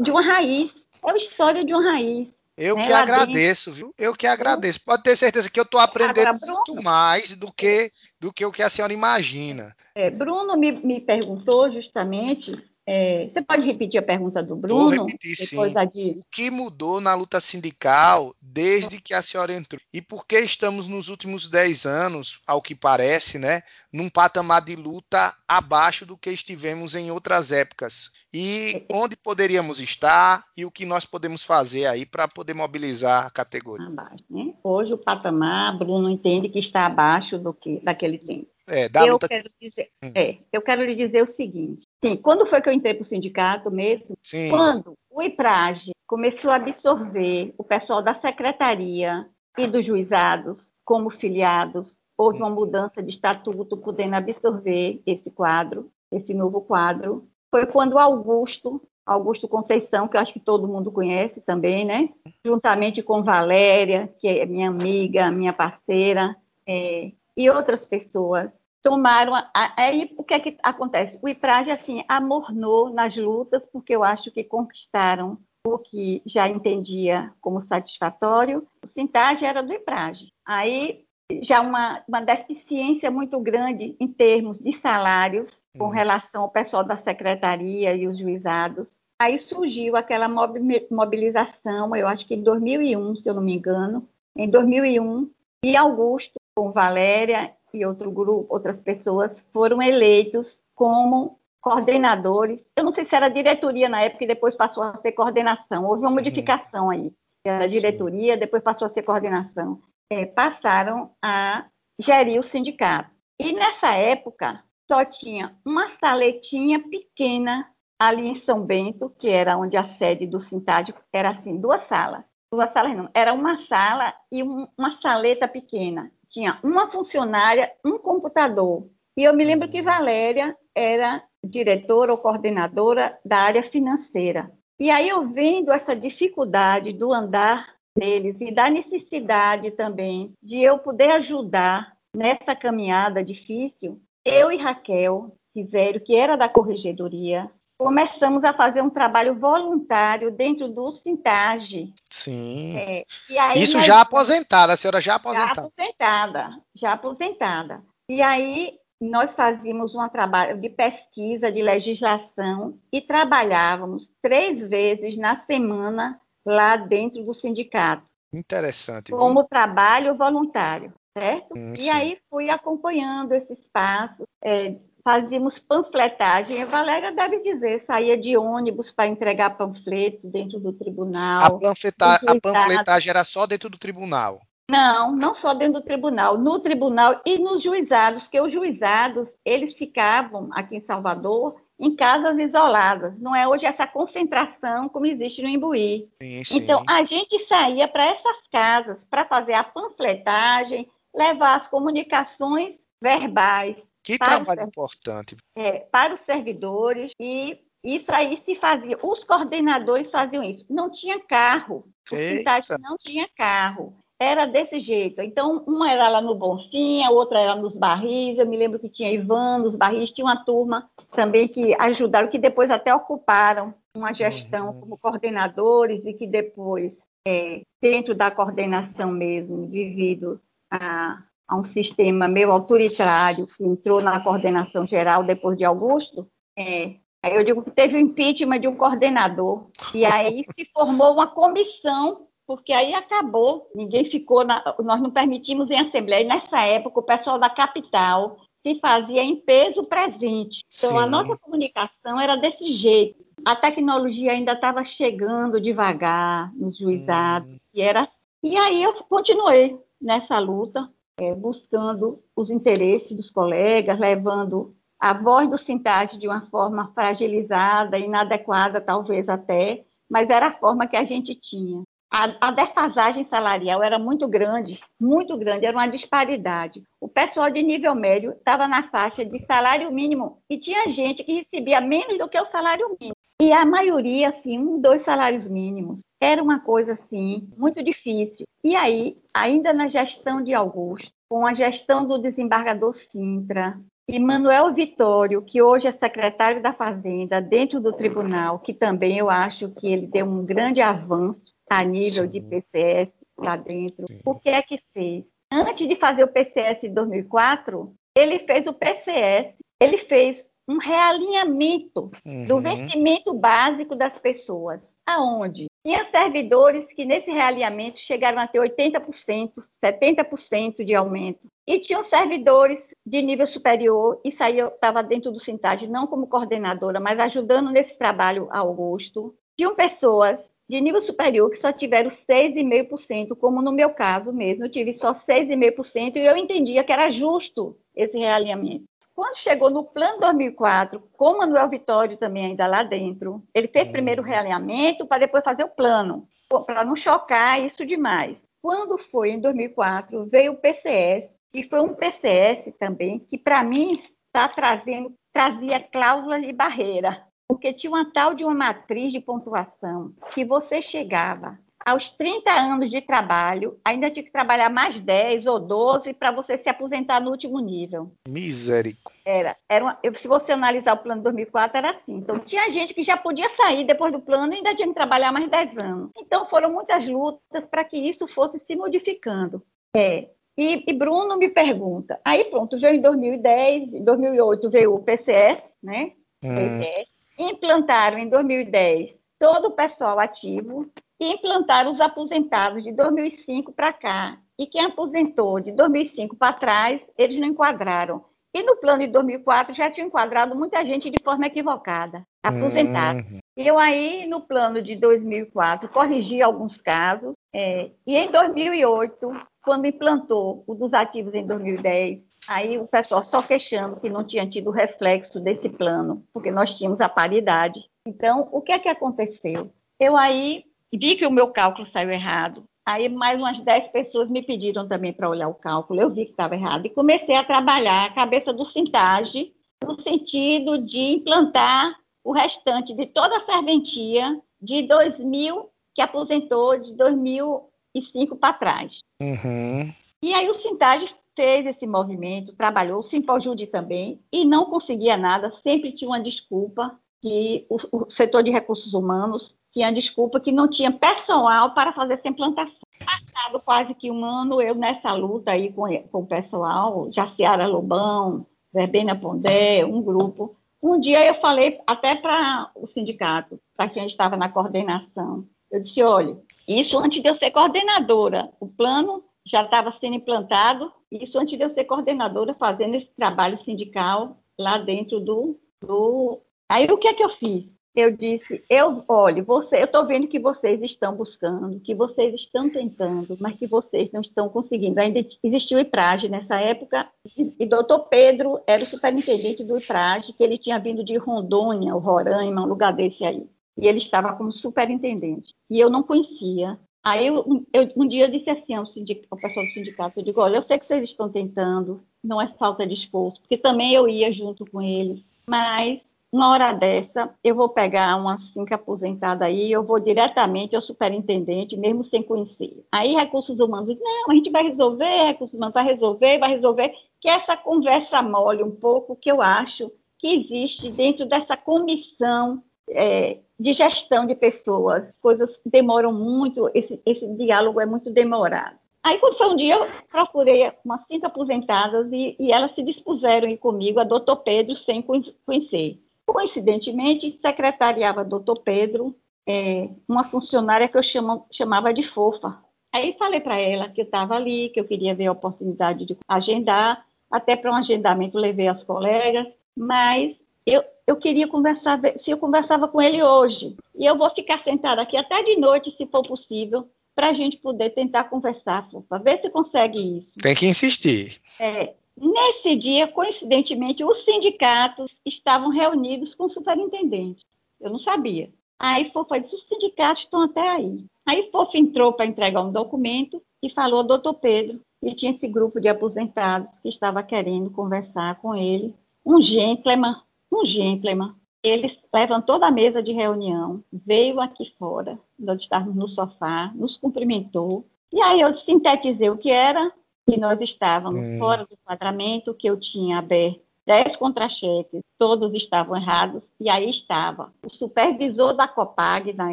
de uma raiz. É uma história de uma raiz. Eu né, que agradeço, dentro. Viu? Eu que agradeço. Pode ter certeza que eu estou aprendendo Agora, Bruno, muito mais do que, do que o que a senhora imagina. É, Bruno me, me perguntou justamente... É, você pode repetir a pergunta do Bruno? Vou repetir, depois sim. Da de... O que mudou na luta sindical desde que a senhora entrou? E por que estamos nos últimos dez anos, ao que parece, né, num patamar de luta abaixo do que estivemos em outras épocas? E onde poderíamos estar e o que nós podemos fazer aí para poder mobilizar a categoria? Abaixo, né? Hoje o patamar, Bruno entende que está abaixo do que, daquele tempo. É, dá eu, luta... quero dizer, hum. é, eu quero lhe dizer o seguinte. Sim, quando foi que eu entrei para o sindicato mesmo? Sim. Quando o IPRAGE começou a absorver o pessoal da secretaria e dos juizados como filiados, houve uma mudança de estatuto podendo absorver esse quadro, esse novo quadro. Foi quando Augusto, Augusto Conceição, que eu acho que todo mundo conhece também, né? Juntamente com Valéria, que é minha amiga, minha parceira, é, e outras pessoas tomaram... A, a, aí, o que é que acontece? O IPRAGE, assim, amornou nas lutas, porque eu acho que conquistaram o que já entendia como satisfatório. O SINTAJ era do IPRAGE. Aí, já uma, uma deficiência muito grande em termos de salários com relação ao pessoal da secretaria e os juizados. Aí surgiu aquela mobilização, eu acho que em dois mil e um, se eu não me engano, em dois mil e um, e Augusto, com Valéria e outro grupo, outras pessoas, foram eleitos como coordenadores. Eu não sei se era diretoria na época e depois passou a ser coordenação. Houve uma modificação aí. Era diretoria, depois passou a ser coordenação. É, passaram a gerir o sindicato. E nessa época só tinha uma saletinha pequena ali em São Bento, que era onde a sede do SINTAJ, era assim, duas salas. Duas salas não, era uma sala e um, uma saleta pequena. Tinha uma funcionária, um computador. E eu me lembro que Valéria era diretora ou coordenadora da área financeira. E aí eu vendo essa dificuldade do andar deles e da necessidade também de eu poder ajudar nessa caminhada difícil, eu e Raquel, Quisério, que era da corregedoria, começamos a fazer um trabalho voluntário dentro do SINTAJ. Sim. É, e aí isso nós... já aposentada, a senhora já aposentada. Já aposentada, já aposentada. E aí nós fazíamos um trabalho de pesquisa, de legislação, e trabalhávamos três vezes na semana lá dentro do sindicato. Interessante. Como viu? Trabalho voluntário, certo? Hum, e sim. Aí fui acompanhando esse espaço, é, fazíamos panfletagem. A Valéria deve dizer, saía de ônibus para entregar panfleto dentro do tribunal. A, panfleta- a panfletagem era só dentro do tribunal? Não, não só dentro do tribunal. No tribunal e nos juizados, que os juizados, eles ficavam aqui em Salvador em casas isoladas. Não é hoje essa concentração como existe no Imbuí. Sim, sim. Então, a gente saía para essas casas para fazer a panfletagem, levar as comunicações verbais. Que trabalho importante. É, para os servidores, e isso aí se fazia. Os coordenadores faziam isso. Não tinha carro. O SINTAJ não tinha carro. Era desse jeito. Então, uma era lá no Bonfinha, outra era nos Barris. Eu me lembro que tinha Ivan nos Barris. Tinha uma turma também que ajudaram, que depois até ocuparam uma gestão uhum. como coordenadores, e que depois, é, dentro da coordenação mesmo, devido a... a um sistema meio autoritário que entrou na coordenação geral depois de Augusto, é, aí eu digo que teve o impeachment de um coordenador, e aí se formou uma comissão, porque aí acabou, ninguém ficou, na, nós não permitimos em assembleia, e nessa época o pessoal da capital se fazia em peso presente, então Sim. a nossa comunicação era desse jeito, a tecnologia ainda estava chegando devagar nos juizados, hum. e, era, e aí eu continuei nessa luta, É, buscando os interesses dos colegas, levando a voz do SINTAJ de uma forma fragilizada, inadequada talvez até, mas era a forma que a gente tinha. A, a defasagem salarial era muito grande, muito grande, era uma disparidade. O pessoal de nível médio estava na faixa de salário mínimo e tinha gente que recebia menos do que o salário mínimo. E a maioria, assim, um, dois salários mínimos. Era uma coisa, assim, muito difícil. E aí, ainda na gestão de Augusto, com a gestão do desembargador Sintra, e Manuel Vitório, que hoje é secretário da Fazenda, dentro do tribunal, que também eu acho que ele deu um grande avanço a nível Sim. de P C S lá dentro. Sim. O que é que fez? Antes de fazer o P C S em dois mil e quatro, ele fez o P C S, ele fez... um realinhamento uhum. do vencimento básico das pessoas. Aonde? Tinha servidores que nesse realinhamento chegaram a ter oitenta por cento, setenta por cento de aumento. E tinham servidores de nível superior, e eu estava dentro do SINTAJ, não como coordenadora, mas ajudando nesse trabalho a Augusto. Tinham pessoas de nível superior que só tiveram seis vírgula cinco por cento, como no meu caso mesmo, eu tive só seis vírgula cinco por cento, e eu entendia que era justo esse realinhamento. Quando chegou no plano dois mil e quatro, com o Manuel Vitório também ainda lá dentro, ele fez primeiro o realinhamento para depois fazer o plano, para não chocar isso demais. Quando foi em dois mil e quatro, veio o P C S, e foi um P C S também que, para mim, tá trazendo, trazia cláusulas de barreira, porque tinha uma tal de uma matriz de pontuação que você chegava aos trinta anos de trabalho, ainda tinha que trabalhar mais dez ou doze para você se aposentar no último nível. Misericórdia. Era, era uma, se você analisar o plano de dois mil e quatro, era assim. Então, tinha gente que já podia sair depois do plano e ainda tinha que trabalhar mais dez anos. Então, foram muitas lutas para que isso fosse se modificando. É. E, e Bruno me pergunta. Aí, pronto, veio em dois mil e dez, em dois mil e oito veio o P C S, né? Hum. P C S. Implantaram em dois mil e dez todo o pessoal ativo, e implantaram os aposentados de dois mil e cinco para cá. E quem aposentou de dois mil e cinco para trás, eles não enquadraram. E no plano de dois mil e quatro já tinha enquadrado muita gente de forma equivocada, aposentada. Uhum. Eu aí, no plano de dois mil e quatro, corrigi alguns casos. É, e em dois mil e oito, quando implantou o dos ativos em dois mil e dez, aí o pessoal só queixando que não tinha tido reflexo desse plano, porque nós tínhamos a paridade. Então, o que é que aconteceu? Eu aí vi que o meu cálculo saiu errado. Aí mais umas dez pessoas me pediram também para olhar o cálculo. Eu vi que estava errado e comecei a trabalhar a cabeça do SINTAJ no sentido de implantar o restante de toda a serventia de dois mil, que aposentou de dois mil e cinco para trás. Uhum. E aí o SINTAJ fez esse movimento, trabalhou, o SimpoJude também, e não conseguia nada, sempre tinha uma desculpa que o, o setor de recursos humanos tinha desculpa que não tinha pessoal para fazer essa implantação. Passado quase que um ano, eu nessa luta aí com, com o pessoal, Jaciara Lobão, Verbena Pondé, um grupo. Um dia eu falei até para o sindicato, para quem estava na coordenação, eu disse, olha, isso antes de eu ser coordenadora, o plano já estava sendo implantado, isso antes de eu ser coordenadora, fazendo esse trabalho sindical lá dentro do... do... Aí o que é que eu fiz? Eu disse, eu, olha, você, eu estou vendo que vocês estão buscando, que vocês estão tentando, mas que vocês não estão conseguindo. Ainda existiu o IPRAGE nessa época, e, e doutor Pedro era o superintendente do IPRAGE, que ele tinha vindo de Rondônia, ou Roraima, um lugar desse aí. E ele estava como superintendente, e eu não conhecia. Aí, eu, eu, um dia eu disse assim ao, sindic, ao pessoal do sindicato, eu digo, olha, eu sei que vocês estão tentando, não é falta de esforço, porque também eu ia junto com eles, mas... Uma hora dessa, eu vou pegar uma cinca aposentada aí, eu vou diretamente ao superintendente, mesmo sem conhecer. Aí, recursos humanos, não, a gente vai resolver, recursos humanos vai resolver, vai resolver, que essa conversa mole um pouco, que eu acho que existe dentro dessa comissão é, de gestão de pessoas. Coisas demoram muito, esse, esse diálogo é muito demorado. Aí, quando foi um dia, eu procurei umas cinco aposentadas e, e elas se dispuseram a ir comigo, a doutor Pedro, sem conhecer. Coincidentemente, secretariava doutor Pedro, é, uma funcionária que eu chamo, chamava de Fofa. Aí falei para ela que eu estava ali, que eu queria ver a oportunidade de agendar, até para um agendamento levei as colegas, mas eu, eu queria conversar, se eu conversava com ele hoje, e eu vou ficar sentada aqui até de noite, se for possível, para a gente poder tentar conversar, Fofa, ver se consegue isso. Tem que insistir. É. Nesse dia, coincidentemente, os sindicatos estavam reunidos com o superintendente. Eu não sabia. Aí Fofa disse, os sindicatos estão até aí. Aí Fofa entrou para entregar um documento e falou ao doutor Pedro. E tinha esse grupo de aposentados que estava querendo conversar com ele. Um gentleman, um gentleman. Ele levantou da mesa de reunião, veio aqui fora, nós estávamos no sofá, nos cumprimentou. E aí eu sintetizei o que era. E nós estávamos hum. fora do enquadramento, que eu tinha aberto dez contra-cheques, todos estavam errados, e aí estava o supervisor da Copag, na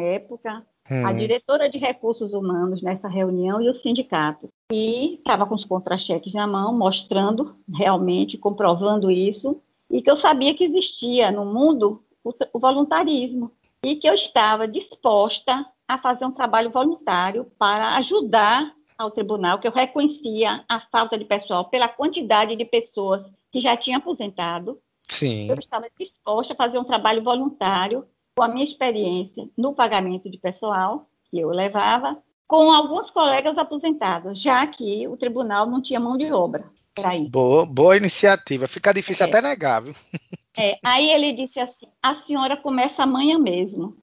época, hum. a diretora de recursos humanos nessa reunião e os sindicatos. E estava com os contra-cheques na mão, mostrando realmente, comprovando isso, e que eu sabia que existia no mundo o, o voluntarismo, e que eu estava disposta a fazer um trabalho voluntário para ajudar ao tribunal, que eu reconhecia a falta de pessoal pela quantidade de pessoas que já tinham aposentado. Sim. Eu estava disposta a fazer um trabalho voluntário com a minha experiência no pagamento de pessoal que eu levava, com alguns colegas aposentados, já que o tribunal não tinha mão de obra para isso. Boa, boa iniciativa. Fica difícil é. até negar, viu? É, aí ele disse assim, a senhora começa amanhã mesmo.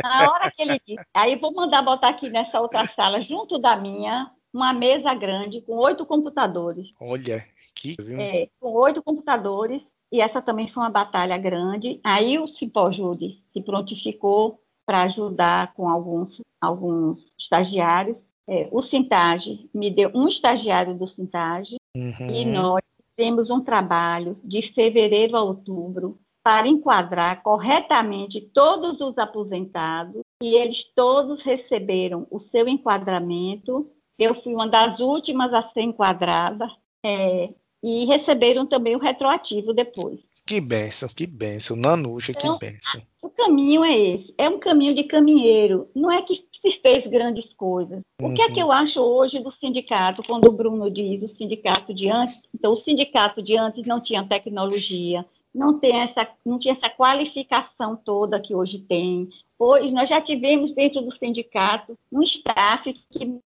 Na hora que ele disse, aí vou mandar botar aqui nessa outra sala, junto da minha, uma mesa grande com oito computadores. Olha, que... É, com oito computadores, e essa também foi uma batalha grande. Aí o SimpoJude se prontificou para ajudar com alguns, alguns estagiários. É, o SINTAJ me deu um estagiário do SINTAJ, uhum. E nós fizemos um trabalho de fevereiro a outubro para enquadrar corretamente todos os aposentados, e eles todos receberam o seu enquadramento. Eu fui uma das últimas a ser enquadrada, é, e receberam também o retroativo depois. Que bênção, que bênção, Nanucha, então, que bênção. O caminho é esse, é um caminho de caminheiro, não é que se fez grandes coisas. O uhum. que é que eu acho hoje do sindicato, quando o Bruno diz o sindicato de antes? Então, o sindicato de antes não tinha tecnologia, não, tem essa, não tinha essa qualificação toda que hoje tem. Hoje nós já tivemos dentro do sindicato um staff que,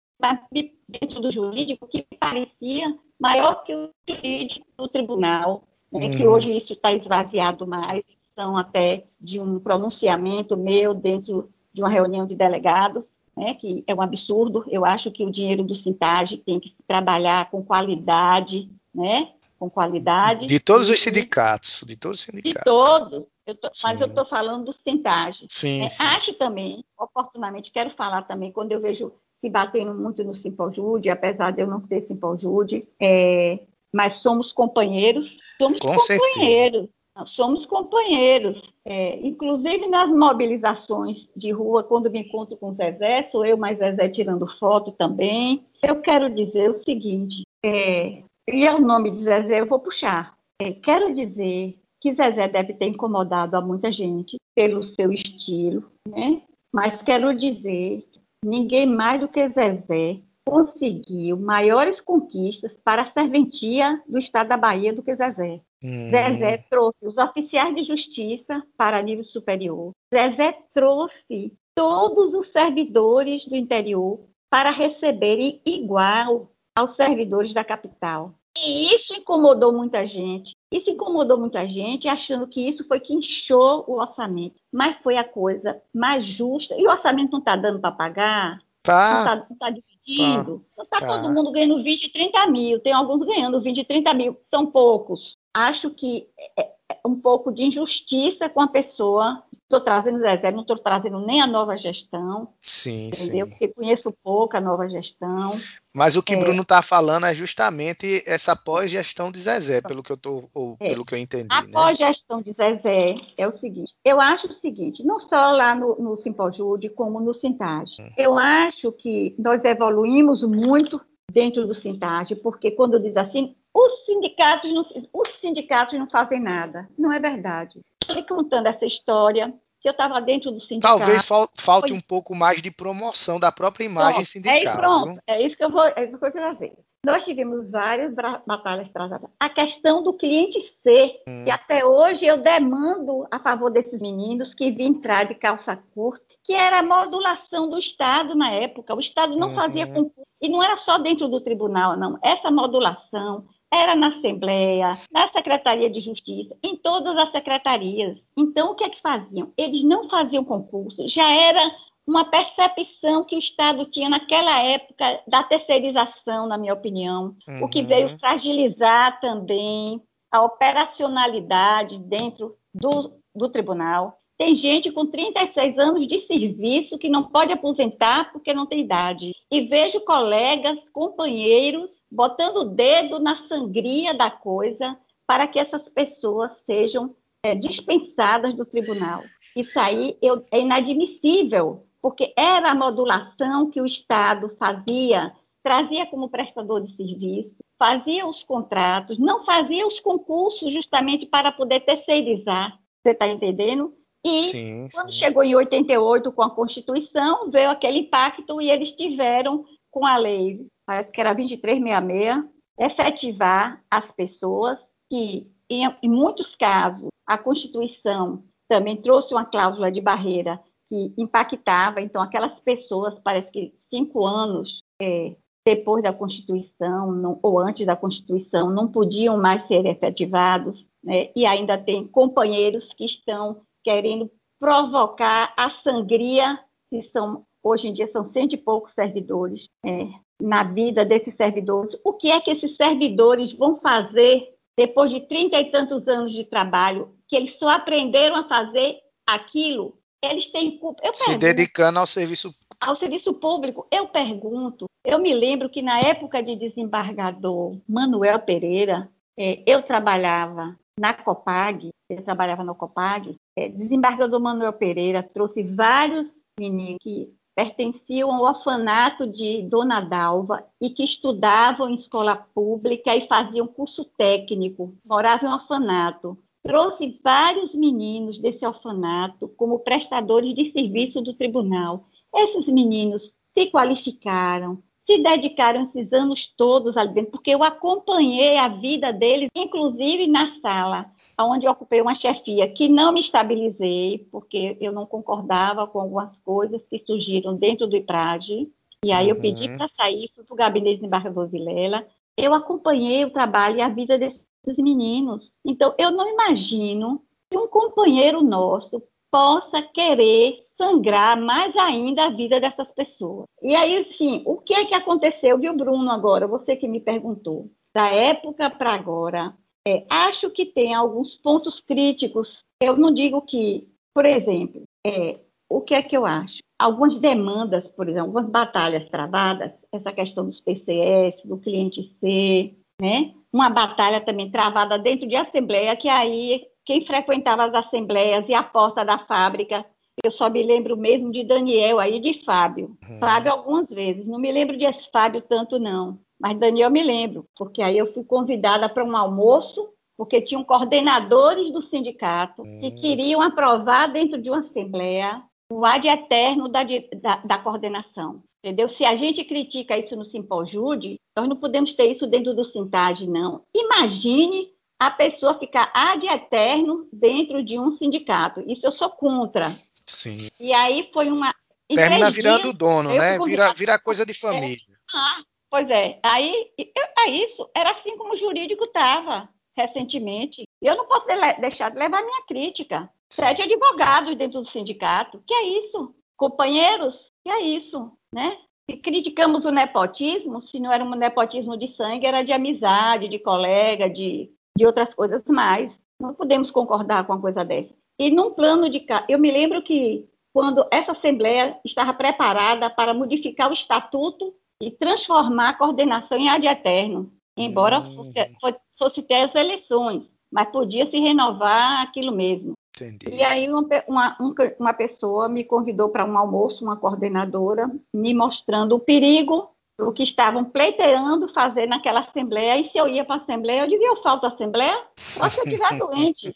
dentro do jurídico, que parecia maior que o jurídico do tribunal, né, uhum. que hoje isso está esvaziado mais, são até de um pronunciamento meu dentro de uma reunião de delegados, né, que é um absurdo. Eu acho que o dinheiro do SINTAJ tem que trabalhar com qualidade, né, com qualidade. De todos os sindicatos, de todos os sindicatos. De todos, eu tô, mas eu estou falando do SINTAJ. Sim, é, sim. Acho também, oportunamente, quero falar também, quando eu vejo se batendo muito no SimpoJude, apesar de eu não ser SimpoJude, é, mas somos companheiros, somos com companheiros. Certeza. Somos companheiros, é, inclusive nas mobilizações de rua, quando me encontro com o Zezé, sou eu, mas Zezé tirando foto também. Eu quero dizer o seguinte, é, e é o nome de Zezé, eu vou puxar. É, quero dizer que Zezé deve ter incomodado a muita gente pelo seu estilo, né? Mas quero dizer que ninguém mais do que Zezé conseguiu maiores conquistas para a serventia do Estado da Bahia do que Zezé. Hum. Zezé trouxe os oficiais de justiça para nível superior. Zezé trouxe todos os servidores do interior para receberem igual aos servidores da capital. E isso incomodou muita gente. Isso incomodou muita gente, achando que isso foi que inchou o orçamento. Mas foi a coisa mais justa. E o orçamento não está dando para pagar? Tá. Não está tá dividindo? Tá. Não está tá. Todo mundo ganhando vinte, trinta mil. Tem alguns ganhando vinte, trinta mil. São poucos. Acho que é um pouco de injustiça com a pessoa. Estou trazendo Zezé, não estou trazendo nem a nova gestão. Sim, entendeu? Sim. Porque conheço pouco a nova gestão. Mas o que o é. Bruno está falando é justamente essa pós-gestão de Zezé, pelo que eu, tô, ou, é. pelo que eu entendi. A né? pós-gestão de Zezé é o seguinte. Eu acho o seguinte, não só lá no, no SimpoJude, como no SINTAJ. Hum. Eu acho que nós evoluímos muito dentro do SINTAJ, porque quando diz assim, os sindicatos, não, os sindicatos não fazem nada. Não é verdade. Estou contando essa história, que eu estava dentro do sindicato. Talvez fal, falte foi... um pouco mais de promoção da própria imagem pronto, sindical. É, pronto, viu? É isso que eu vou fazer. É Nós tivemos várias batalhas travadas. A questão do cliente ser, hum. que até hoje eu demando a favor desses meninos que vim entrar de calça curta, que era a modulação do Estado na época. O Estado não hum. fazia concurso. E não era só dentro do tribunal, não. Essa modulação era na Assembleia, na Secretaria de Justiça, em todas as secretarias. Então, o que é que faziam? Eles não faziam concurso, já era uma percepção que o Estado tinha naquela época da terceirização, na minha opinião, uhum. o que veio fragilizar também a operacionalidade dentro do, do tribunal. Tem gente com trinta e seis anos de serviço que não pode aposentar porque não tem idade. E vejo colegas, companheiros, botando o dedo na sangria da coisa para que essas pessoas sejam é, dispensadas do tribunal. Isso aí eu, é inadmissível, porque era a modulação que o Estado fazia, trazia como prestador de serviço, fazia os contratos, não fazia os concursos justamente para poder terceirizar. Você está entendendo? E sim, quando sim. chegou em oitenta e oito com a Constituição, veio aquele impacto e eles tiveram com a lei, parece que era vinte e três sessenta e seis, efetivar as pessoas que, em, em muitos casos, a Constituição também trouxe uma cláusula de barreira que impactava. Então, aquelas pessoas, parece que cinco anos é, depois da Constituição não, ou antes da Constituição, não podiam mais ser efetivados, né? E ainda tem companheiros que estão querendo provocar a sangria, que são, hoje em dia são cento e poucos servidores, é, na vida desses servidores. O que é que esses servidores vão fazer depois de trinta e tantos anos de trabalho, que eles só aprenderam a fazer aquilo eles têm culpa. Eu Se pergunto, dedicando ao serviço ao serviço público, eu pergunto. Eu me lembro que na época de desembargador Manuel Pereira, é, eu trabalhava na Copag, eu trabalhava na Copag, é, desembargador Manuel Pereira trouxe vários meninos que pertenciam ao orfanato de Dona Dalva e que estudavam em escola pública e faziam curso técnico, moravam em orfanato. Trouxe vários meninos desse orfanato como prestadores de serviço do tribunal. Esses meninos se qualificaram, se dedicaram esses anos todos ali dentro, porque eu acompanhei a vida deles, inclusive na sala, onde eu ocupei uma chefia que não me estabilizei, porque eu não concordava com algumas coisas que surgiram dentro do IPRAGE, e aí uhum. eu pedi para sair, fui para o gabinete de desembargador Vilela. Eu acompanhei o trabalho e a vida desses meninos. Então, eu não imagino que um companheiro nosso possa querer sangrar mais ainda a vida dessas pessoas. E aí, sim, o que é que aconteceu, viu, Bruno, agora? Você que me perguntou. Da época para agora... É, acho que tem alguns pontos críticos. Eu não digo que, por exemplo, é, o que é que eu acho? Algumas demandas, por exemplo, algumas batalhas travadas, essa questão dos P C S, do cliente C, né? Uma batalha também travada dentro de assembleia, que aí quem frequentava as assembleias e a porta da fábrica, eu só me lembro mesmo de Daniel aí, de Fábio. Hum. Fábio algumas vezes, não me lembro de Fábio tanto não. Mas Daniel eu me lembro, porque aí eu fui convidada para um almoço, porque tinham coordenadores do sindicato uhum. que queriam aprovar dentro de uma assembleia o ad eterno da, da, da coordenação, entendeu? Se a gente critica isso no SimpoJude, nós não podemos ter isso dentro do SINTAJ, não. Imagine a pessoa ficar ad eterno dentro de um sindicato. Isso eu sou contra. Sim. E aí foi uma... Em Termina virando dias, dono, né? Vira, vira coisa de família. Ah, pois é, aí eu, a isso era assim como o jurídico estava recentemente. Eu não posso de, deixar de levar minha crítica. Sete advogados dentro do sindicato, que é isso? Companheiros, que é isso? Né? Se criticamos o nepotismo, se não era um nepotismo de sangue, era de amizade, de colega, de, de outras coisas mais. Não podemos concordar com uma coisa dessa. E num plano de... Eu me lembro que quando essa Assembleia estava preparada para modificar o estatuto e transformar a coordenação em ad eterno, embora hum. fosse, fosse ter as eleições, mas podia se renovar aquilo mesmo. Entendi. E aí uma, uma pessoa me convidou para um almoço, uma coordenadora, me mostrando o perigo do que estavam pleiteirando fazer naquela assembleia, e se eu ia para a assembleia, eu devia, eu falto a assembleia? Só se eu estiver doente.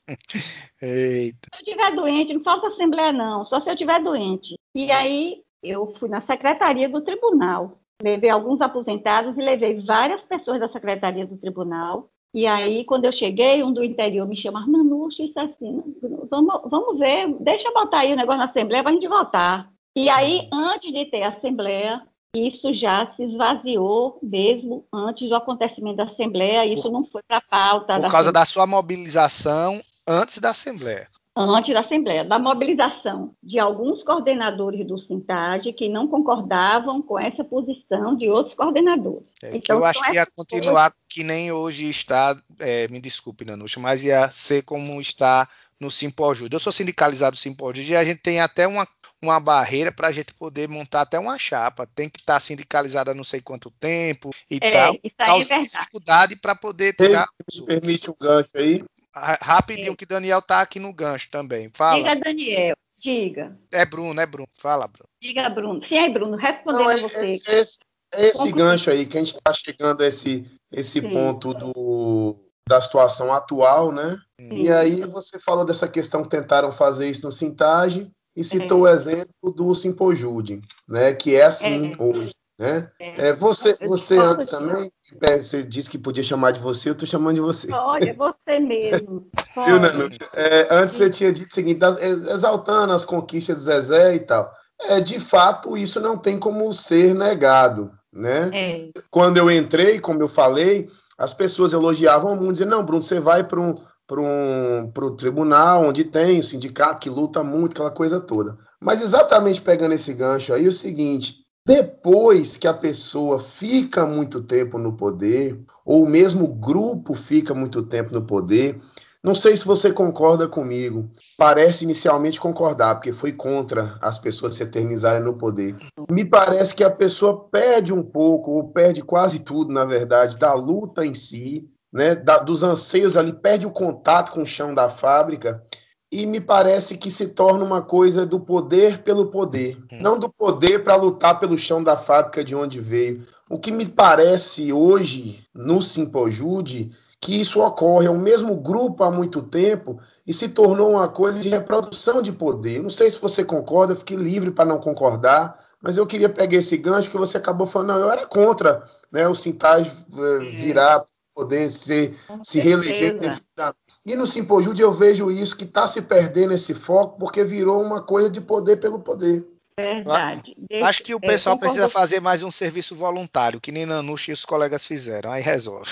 Eita. Se eu estiver doente, não falta assembleia não, só se eu estiver doente. E aí eu fui na secretaria do tribunal, levei alguns aposentados e levei várias pessoas da secretaria do tribunal. E aí, quando eu cheguei, um do interior me chamava, Nanucha, isso assim, vamos, vamos ver, deixa eu botar aí o negócio na assembleia para a gente voltar. E aí, antes de ter a assembleia, isso já se esvaziou mesmo antes do acontecimento da assembleia, isso por, não foi para a pauta. Por da causa assembleia. Da sua mobilização antes da assembleia. Antes da Assembleia, da mobilização de alguns coordenadores do SINTAJ que não concordavam com essa posição de outros coordenadores. É, então, eu acho que ia continuar coisas... que nem hoje está, é, me desculpe, Nanucha, mas ia ser como está no SimpoJude. Eu sou sindicalizado do SimpoJude e a gente tem até uma, uma barreira para a gente poder montar até uma chapa. Tem que estar tá sindicalizada há não sei quanto tempo e é, tal. Causa é dificuldade para poder tirar... Me permite um gancho aí? Rapidinho, que Daniel está aqui no gancho também. Fala. Diga, Daniel. Diga. É Bruno, é Bruno. Fala, Bruno. Diga, Bruno. Sim, é Bruno. Respondendo a você. Esse, esse, esse gancho aí, que a gente está chegando a esse, esse ponto do, da situação atual, né? Sim. E aí você falou dessa questão que tentaram fazer isso no SINTAJ e citou é. o exemplo do SimpoJude, né? Que é assim é. hoje. Né? É, você você antes também, você disse que podia chamar de você, eu estou chamando de você. Olha, você mesmo. Viu, Nanucha? É, antes você tinha dito o seguinte, exaltando as conquistas do Zezé e tal. É, de fato, isso não tem como ser negado. Né? É. Quando eu entrei, como eu falei, as pessoas elogiavam muito, dizendo, não, Bruno, você vai para um, para um, para o tribunal onde tem o sindicato que luta muito, aquela coisa toda. Mas exatamente pegando esse gancho aí, é o seguinte... Depois que a pessoa fica muito tempo no poder, ou o mesmo grupo fica muito tempo no poder, Não sei se você concorda comigo. Parece inicialmente concordar, porque foi contra as pessoas se eternizarem no poder. Me parece que a pessoa perde um pouco, ou perde quase tudo, na verdade, da luta em si, né, da, dos anseios ali, perde o contato com o chão da fábrica, e me parece que se torna uma coisa do poder pelo poder, não do poder para lutar pelo chão da fábrica de onde veio. O que me parece hoje, no SimpoJude, que isso ocorre, é o mesmo grupo há muito tempo e se tornou uma coisa de reprodução de poder. Não sei se você concorda, fique livre para não concordar, mas eu queria pegar esse gancho que você acabou falando, não, eu era contra, né, o SINTAJ virar, poder ser, se reeleger. E no SimpoJude eu vejo isso, que está se perdendo esse foco, porque virou uma coisa de poder pelo poder. Verdade. Deixa, acho que o pessoal precisa fazer mais um serviço voluntário, que nem Nanucha e os colegas fizeram, aí resolve.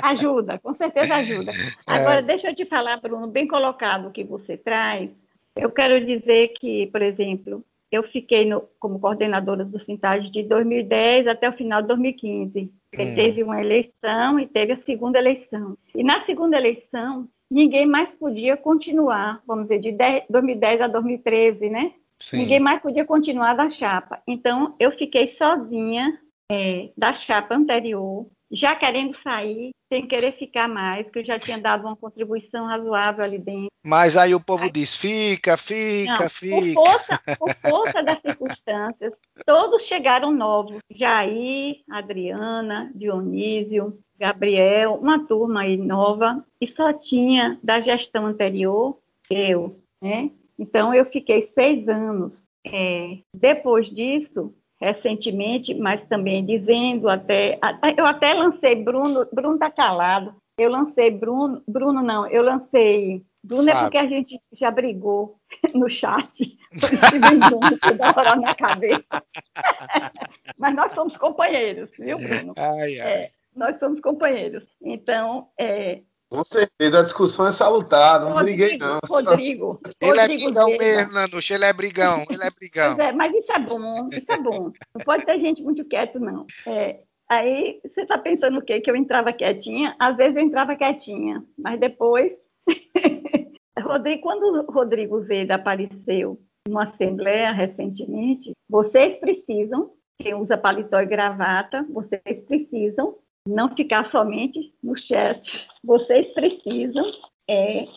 Ajuda, com certeza ajuda. Agora, é. deixa eu te falar, Bruno, bem colocado o que você traz. Eu quero dizer que, por exemplo, eu fiquei no, como coordenadora do SINTAJ de dois mil e dez até o final de dois mil e quinze. Hum. Teve uma eleição e teve a segunda eleição. E na segunda eleição, ninguém mais podia continuar, vamos dizer, de dois mil e dez a dois mil e treze, né? Sim. Ninguém mais podia continuar da chapa. Então, eu fiquei sozinha é, da chapa anterior, já querendo sair, sem querer ficar mais, que eu já tinha dado uma contribuição razoável ali dentro. Mas aí o povo aí diz, fica, fica, não, fica. Por força, por força das circunstâncias, todos chegaram novos. Jair, Adriana, Dionísio, Gabriel, uma turma aí nova, e só tinha da gestão anterior eu, né? Então, eu fiquei seis anos. É, depois disso, recentemente, mas também dizendo até... Eu até lancei Bruno... Bruno tá calado. Eu lancei Bruno... Bruno não, eu lancei... Bruno Fábio. É porque a gente já brigou no chat. Foi da hora na cabeça. Mas nós somos companheiros, viu, Bruno? Ai, ai. É. Nós somos companheiros. Então, é... Com certeza, a discussão é salutar, não Rodrigo, briguei não. Rodrigo, Rodrigo. Ele é brigão Zeda. mesmo, Nanucha, ele é brigão, ele é brigão. Pois é, mas isso é bom, isso é bom. Não pode ter gente muito quieta, não. É, aí, você está pensando o quê? Que eu entrava quietinha? Às vezes eu entrava quietinha, mas depois... Rodrigo, quando o Rodrigo Zeda apareceu numa assembleia recentemente, vocês precisam, quem usa paletó e gravata, vocês precisam não ficar somente no chat. Vocês precisam é,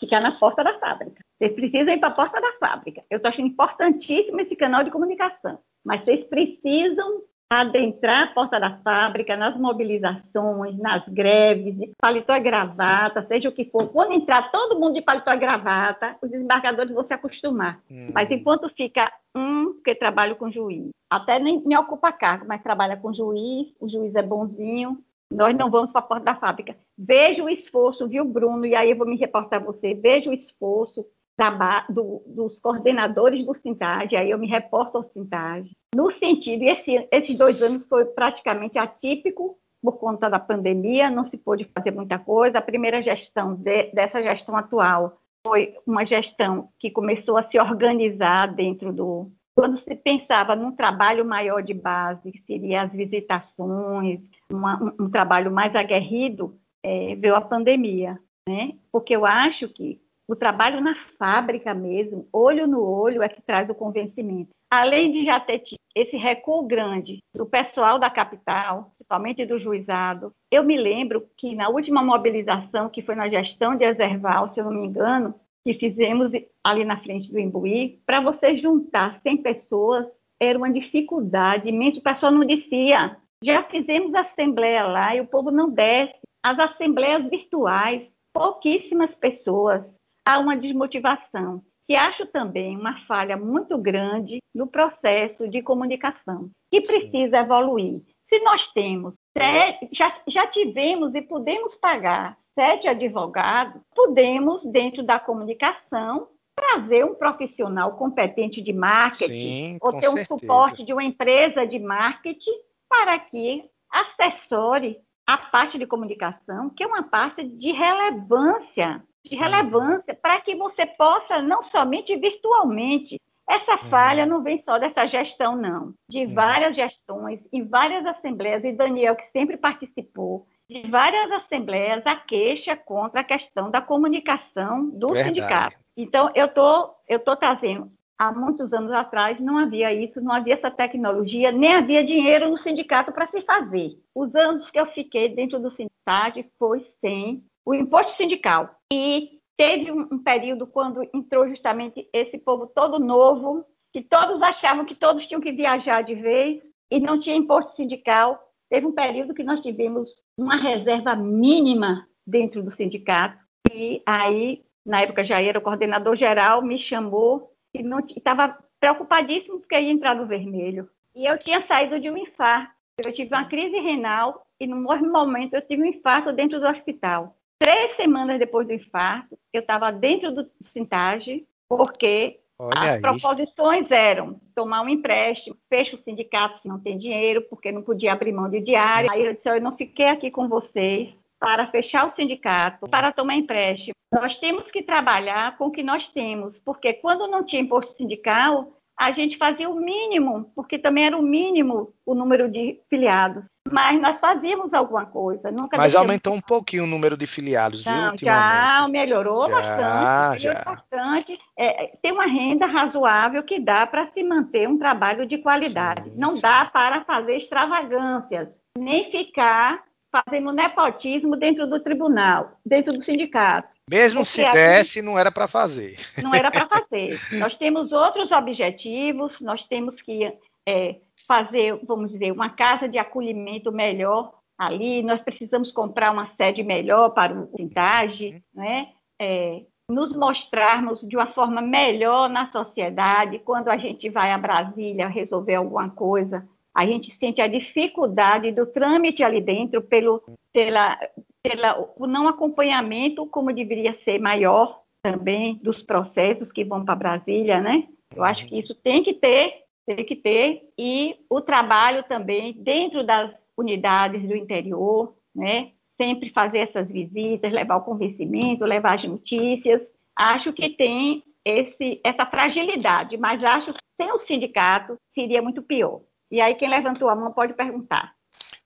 ficar na porta da fábrica. Vocês precisam ir para a porta da fábrica. Eu estou achando importantíssimo esse canal de comunicação. Mas vocês precisam adentrar a porta da fábrica nas mobilizações, nas greves, de paletó e gravata, seja o que for. Quando entrar todo mundo de paletó e gravata, os desembargadores vão se acostumar. Hum. Mas enquanto fica um, porque trabalho com juiz, até nem, nem ocupa cargo, mas trabalha com juiz, o juiz é bonzinho, nós não vamos para a porta da fábrica. Veja o esforço, viu, Bruno? E aí eu vou me reportar a você. Veja o esforço da, do, dos coordenadores do SINTAJ, aí eu me reporto ao SINTAJ. No sentido, esse, esses dois anos foi praticamente atípico por conta da pandemia, não se pôde fazer muita coisa. A primeira gestão de, dessa gestão atual foi uma gestão que começou a se organizar dentro do... Quando se pensava num trabalho maior de base, que seria as visitações, uma, um, um trabalho mais aguerrido, é, veio a pandemia, né? Porque eu acho que o trabalho na fábrica mesmo, olho no olho, é que traz o convencimento. Além de já ter tido esse recuo grande do pessoal da capital, principalmente do juizado, eu me lembro que na última mobilização, que foi na gestão de Azerval, se eu não me engano, que fizemos ali na frente do Imbuí, para você juntar cem pessoas, era uma dificuldade imensa. O pessoal não dizia, já fizemos assembleia lá e o povo não desce. As assembleias virtuais, pouquíssimas pessoas. Há uma desmotivação, que acho também uma falha muito grande no processo de comunicação, que precisa Sim. evoluir. Se nós temos, sete, já, já tivemos e podemos pagar sete advogados, podemos, dentro da comunicação, trazer um profissional competente de marketing, Sim, ou ter um certeza. suporte de uma empresa de marketing para que assessore a parte de comunicação, que é uma parte de relevância, de relevância, para que você possa, não somente virtualmente, essa falha não vem só dessa gestão, não, de várias gestões, em várias assembleias, e Daniel, que sempre participou, de várias assembleias a queixa contra a questão da comunicação do Verdade. sindicato. Então, eu tô, eu tô trazendo, há muitos anos atrás não havia isso, não havia essa tecnologia, nem havia dinheiro no sindicato para se fazer. Os anos que eu fiquei dentro do SINTAJ foi sem o imposto sindical. E teve um, um período quando entrou justamente esse povo todo novo, que todos achavam que todos tinham que viajar de vez e não tinha imposto sindical. Teve um período que nós tivemos uma reserva mínima dentro do sindicato. E aí, na época já era o coordenador geral, me chamou e estava preocupadíssimo porque ia entrar no vermelho. E eu tinha saído de um infarto. Eu tive uma crise renal e, no mesmo momento, eu tive um infarto dentro do hospital. Três semanas depois do infarto, eu estava dentro do SINTAJ porque... Olha, as proposições eram tomar um empréstimo, fecha o sindicato se não tem dinheiro, porque não podia abrir mão de diário. Aí eu disse, eu não fiquei aqui com vocês para fechar o sindicato, para tomar empréstimo. Nós temos que trabalhar com o que nós temos, porque quando não tinha imposto sindical, a gente fazia o mínimo, porque também era o mínimo o número de filiados. Mas nós fazíamos alguma coisa. Nunca Mas aumentou um pouquinho o número de filiados, não, viu, ultimamente? Já, melhorou já, bastante. Já. É importante é, ter uma renda razoável que dá para se manter um trabalho de qualidade. Sim, não sim. dá para fazer extravagâncias, nem ficar fazendo nepotismo dentro do tribunal, dentro do sindicato. Mesmo porque se desse, não era para fazer. Não era para fazer. Nós temos outros objetivos, nós temos que... É, fazer, vamos dizer, uma casa de acolhimento melhor ali, nós precisamos comprar uma sede melhor para o SINTAJ, né? É, nos mostrarmos de uma forma melhor na sociedade. Quando a gente vai a Brasília resolver alguma coisa, a gente sente a dificuldade do trâmite ali dentro pelo, pela, pela, o não acompanhamento, como deveria ser maior também, dos processos que vão para Brasília, né? Eu acho que isso tem que ter Tem que ter, e o trabalho também dentro das unidades do interior, né? Sempre fazer essas visitas, levar o convencimento, levar as notícias. Acho que tem esse, essa fragilidade, mas acho que sem o sindicato seria muito pior. E aí quem levantou a mão pode perguntar.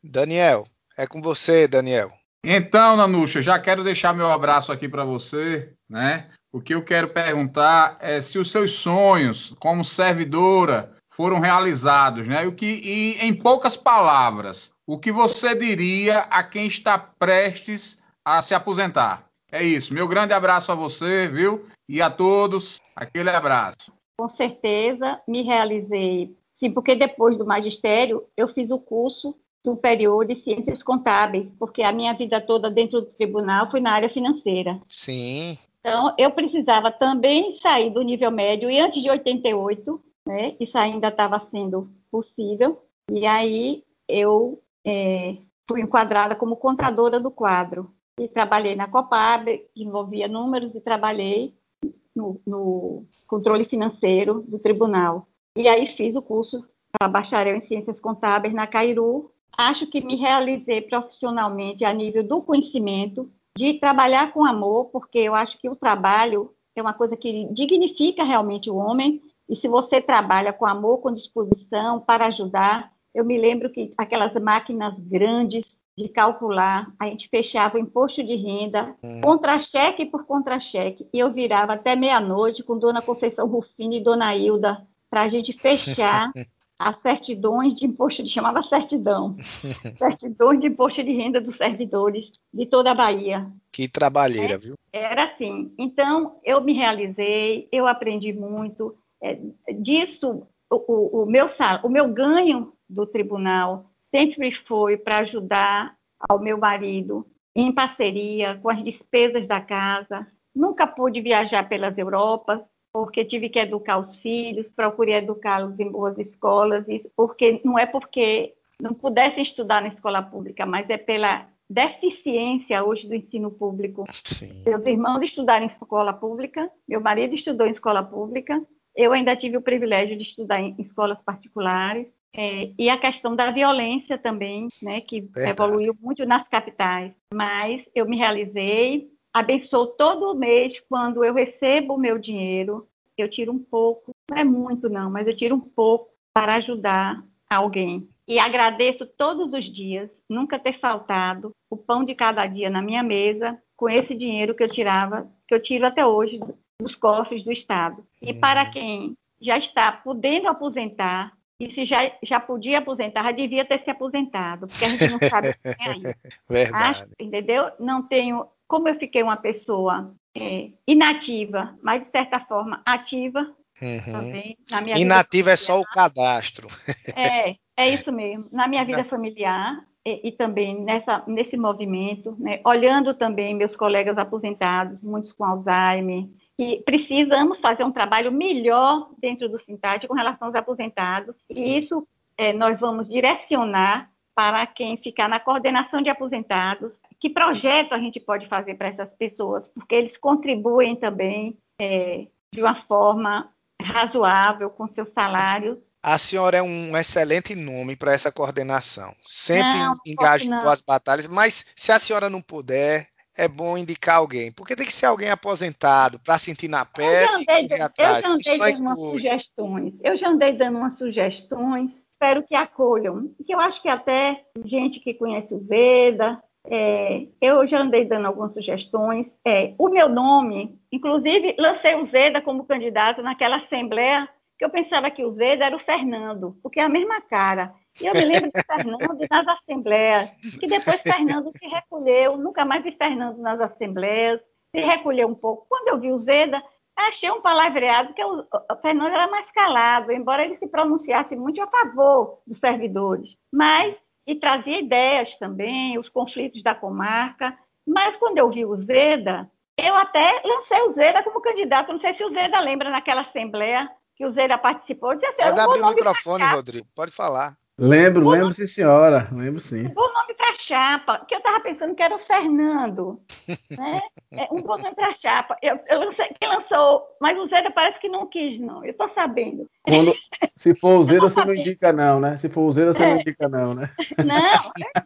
Daniel, é com você, Daniel. Então, Nanucha, já quero deixar meu abraço aqui para você, né? O que eu quero perguntar é se os seus sonhos como servidora foram realizados, né? O que, e em poucas palavras, o que você diria a quem está prestes a se aposentar? É isso, meu grande abraço a você, viu? E a todos, aquele abraço. Com certeza, me realizei. Sim, porque depois do magistério, eu fiz o curso superior de ciências contábeis, porque a minha vida toda dentro do tribunal foi na área financeira. Sim. Então, eu precisava também sair do nível médio, e antes de oitenta e oito... Né? Isso ainda estava sendo possível. E aí eu é, fui enquadrada como contadora do quadro. E trabalhei na Copag, que envolvia números, e trabalhei no, no controle financeiro do tribunal. E aí fiz o curso para bacharel em ciências contábeis na Cairu. Acho que me realizei profissionalmente a nível do conhecimento, de trabalhar com amor, porque eu acho que o trabalho é uma coisa que dignifica realmente o homem. E se você trabalha com amor, com disposição, para ajudar... Eu me lembro que aquelas máquinas grandes de calcular, a gente fechava o imposto de renda, hum. contra-cheque por contra-cheque. E eu virava até meia-noite com Dona Conceição Rufini e Dona Hilda, para a gente fechar as certidões de imposto, de, chamava certidão, certidões de imposto de renda dos servidores de toda a Bahia. Que trabalheira, é, viu? Era assim. Então, eu me realizei, eu aprendi muito... É, disso, o, o, o, meu sal, o meu ganho do tribunal sempre foi para ajudar ao meu marido em parceria com as despesas da casa. Nunca pude viajar pelas Europas, porque tive que educar os filhos, procurei educá-los em boas escolas, isso porque não é porque não pudessem estudar na escola pública, mas é pela deficiência hoje do ensino público. Sim. Meus irmãos estudaram em escola pública, meu marido estudou em escola pública. Eu ainda tive o privilégio de estudar em escolas particulares, é, e a questão da violência também, né, que Verdade. evoluiu muito nas capitais. Mas eu me realizei, abençoo todo mês, quando eu recebo o meu dinheiro, eu tiro um pouco, não é muito não, mas eu tiro um pouco para ajudar alguém. E agradeço todos os dias, nunca ter faltado o pão de cada dia na minha mesa, com esse dinheiro que eu tirava, que eu tiro até hoje dos cofres do Estado. E para quem já está podendo aposentar, e se já, já podia aposentar, já devia ter se aposentado, porque a gente não sabe o que tem aí. Verdade. Acho, entendeu? Não tenho... Como eu fiquei uma pessoa é, inativa, mas de certa forma ativa, uhum. também, na minha inativa vida familiar, é só o cadastro. É, é isso mesmo. Na minha vida familiar e, e também nessa, nesse movimento, né, olhando também meus colegas aposentados, muitos com Alzheimer, e precisamos fazer um trabalho melhor dentro do SINTAJ com relação aos aposentados. E isso é, nós vamos direcionar para quem ficar na coordenação de aposentados, que projeto a gente pode fazer para essas pessoas, porque eles contribuem também é, de uma forma razoável com seus salários. A senhora é um excelente nome para essa coordenação. Sempre engajou as batalhas, mas se a senhora não puder... É bom indicar alguém, porque tem que ser alguém aposentado, para sentir na pele e correr atrás. Eu já andei dando umas sugestões, eu já andei dando umas sugestões, espero que acolham, que eu acho que até gente que conhece o Zeda, é, eu já andei dando algumas sugestões, é, o meu nome, inclusive lancei o Zeda como candidato naquela assembleia, que eu pensava que o Zeda era o Fernando, porque é a mesma cara. E eu me lembro de Fernando nas assembleias, que depois Fernando se recolheu, nunca mais vi Fernando nas assembleias, se recolheu um pouco. Quando eu vi o Zeda, achei um palavreado, que o Fernando era mais calado, embora ele se pronunciasse muito a favor dos servidores, mas, e trazia ideias também, os conflitos da comarca, mas quando eu vi o Zeda, eu até lancei o Zeda como candidato, não sei se o Zeda lembra naquela assembleia que o Zeda participou. Disse assim, pode abrir o microfone, Rodrigo, pode falar. Lembro, lembro nome, sim, senhora. Lembro, sim. Um bom nome para a chapa, que eu estava pensando que era o Fernando. Né? É, um bom nome para a chapa. Eu, eu lancei, quem lançou, mas o Zeda parece que não quis, não. Eu estou sabendo. Quando, se for o Zeda, você sabendo. Não indica, não, né? Se for o Zeda, você é. não indica, não, né? Não,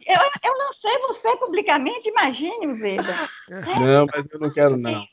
eu, eu lancei você publicamente, imagine o Zeda. Não, mas eu não quero, não.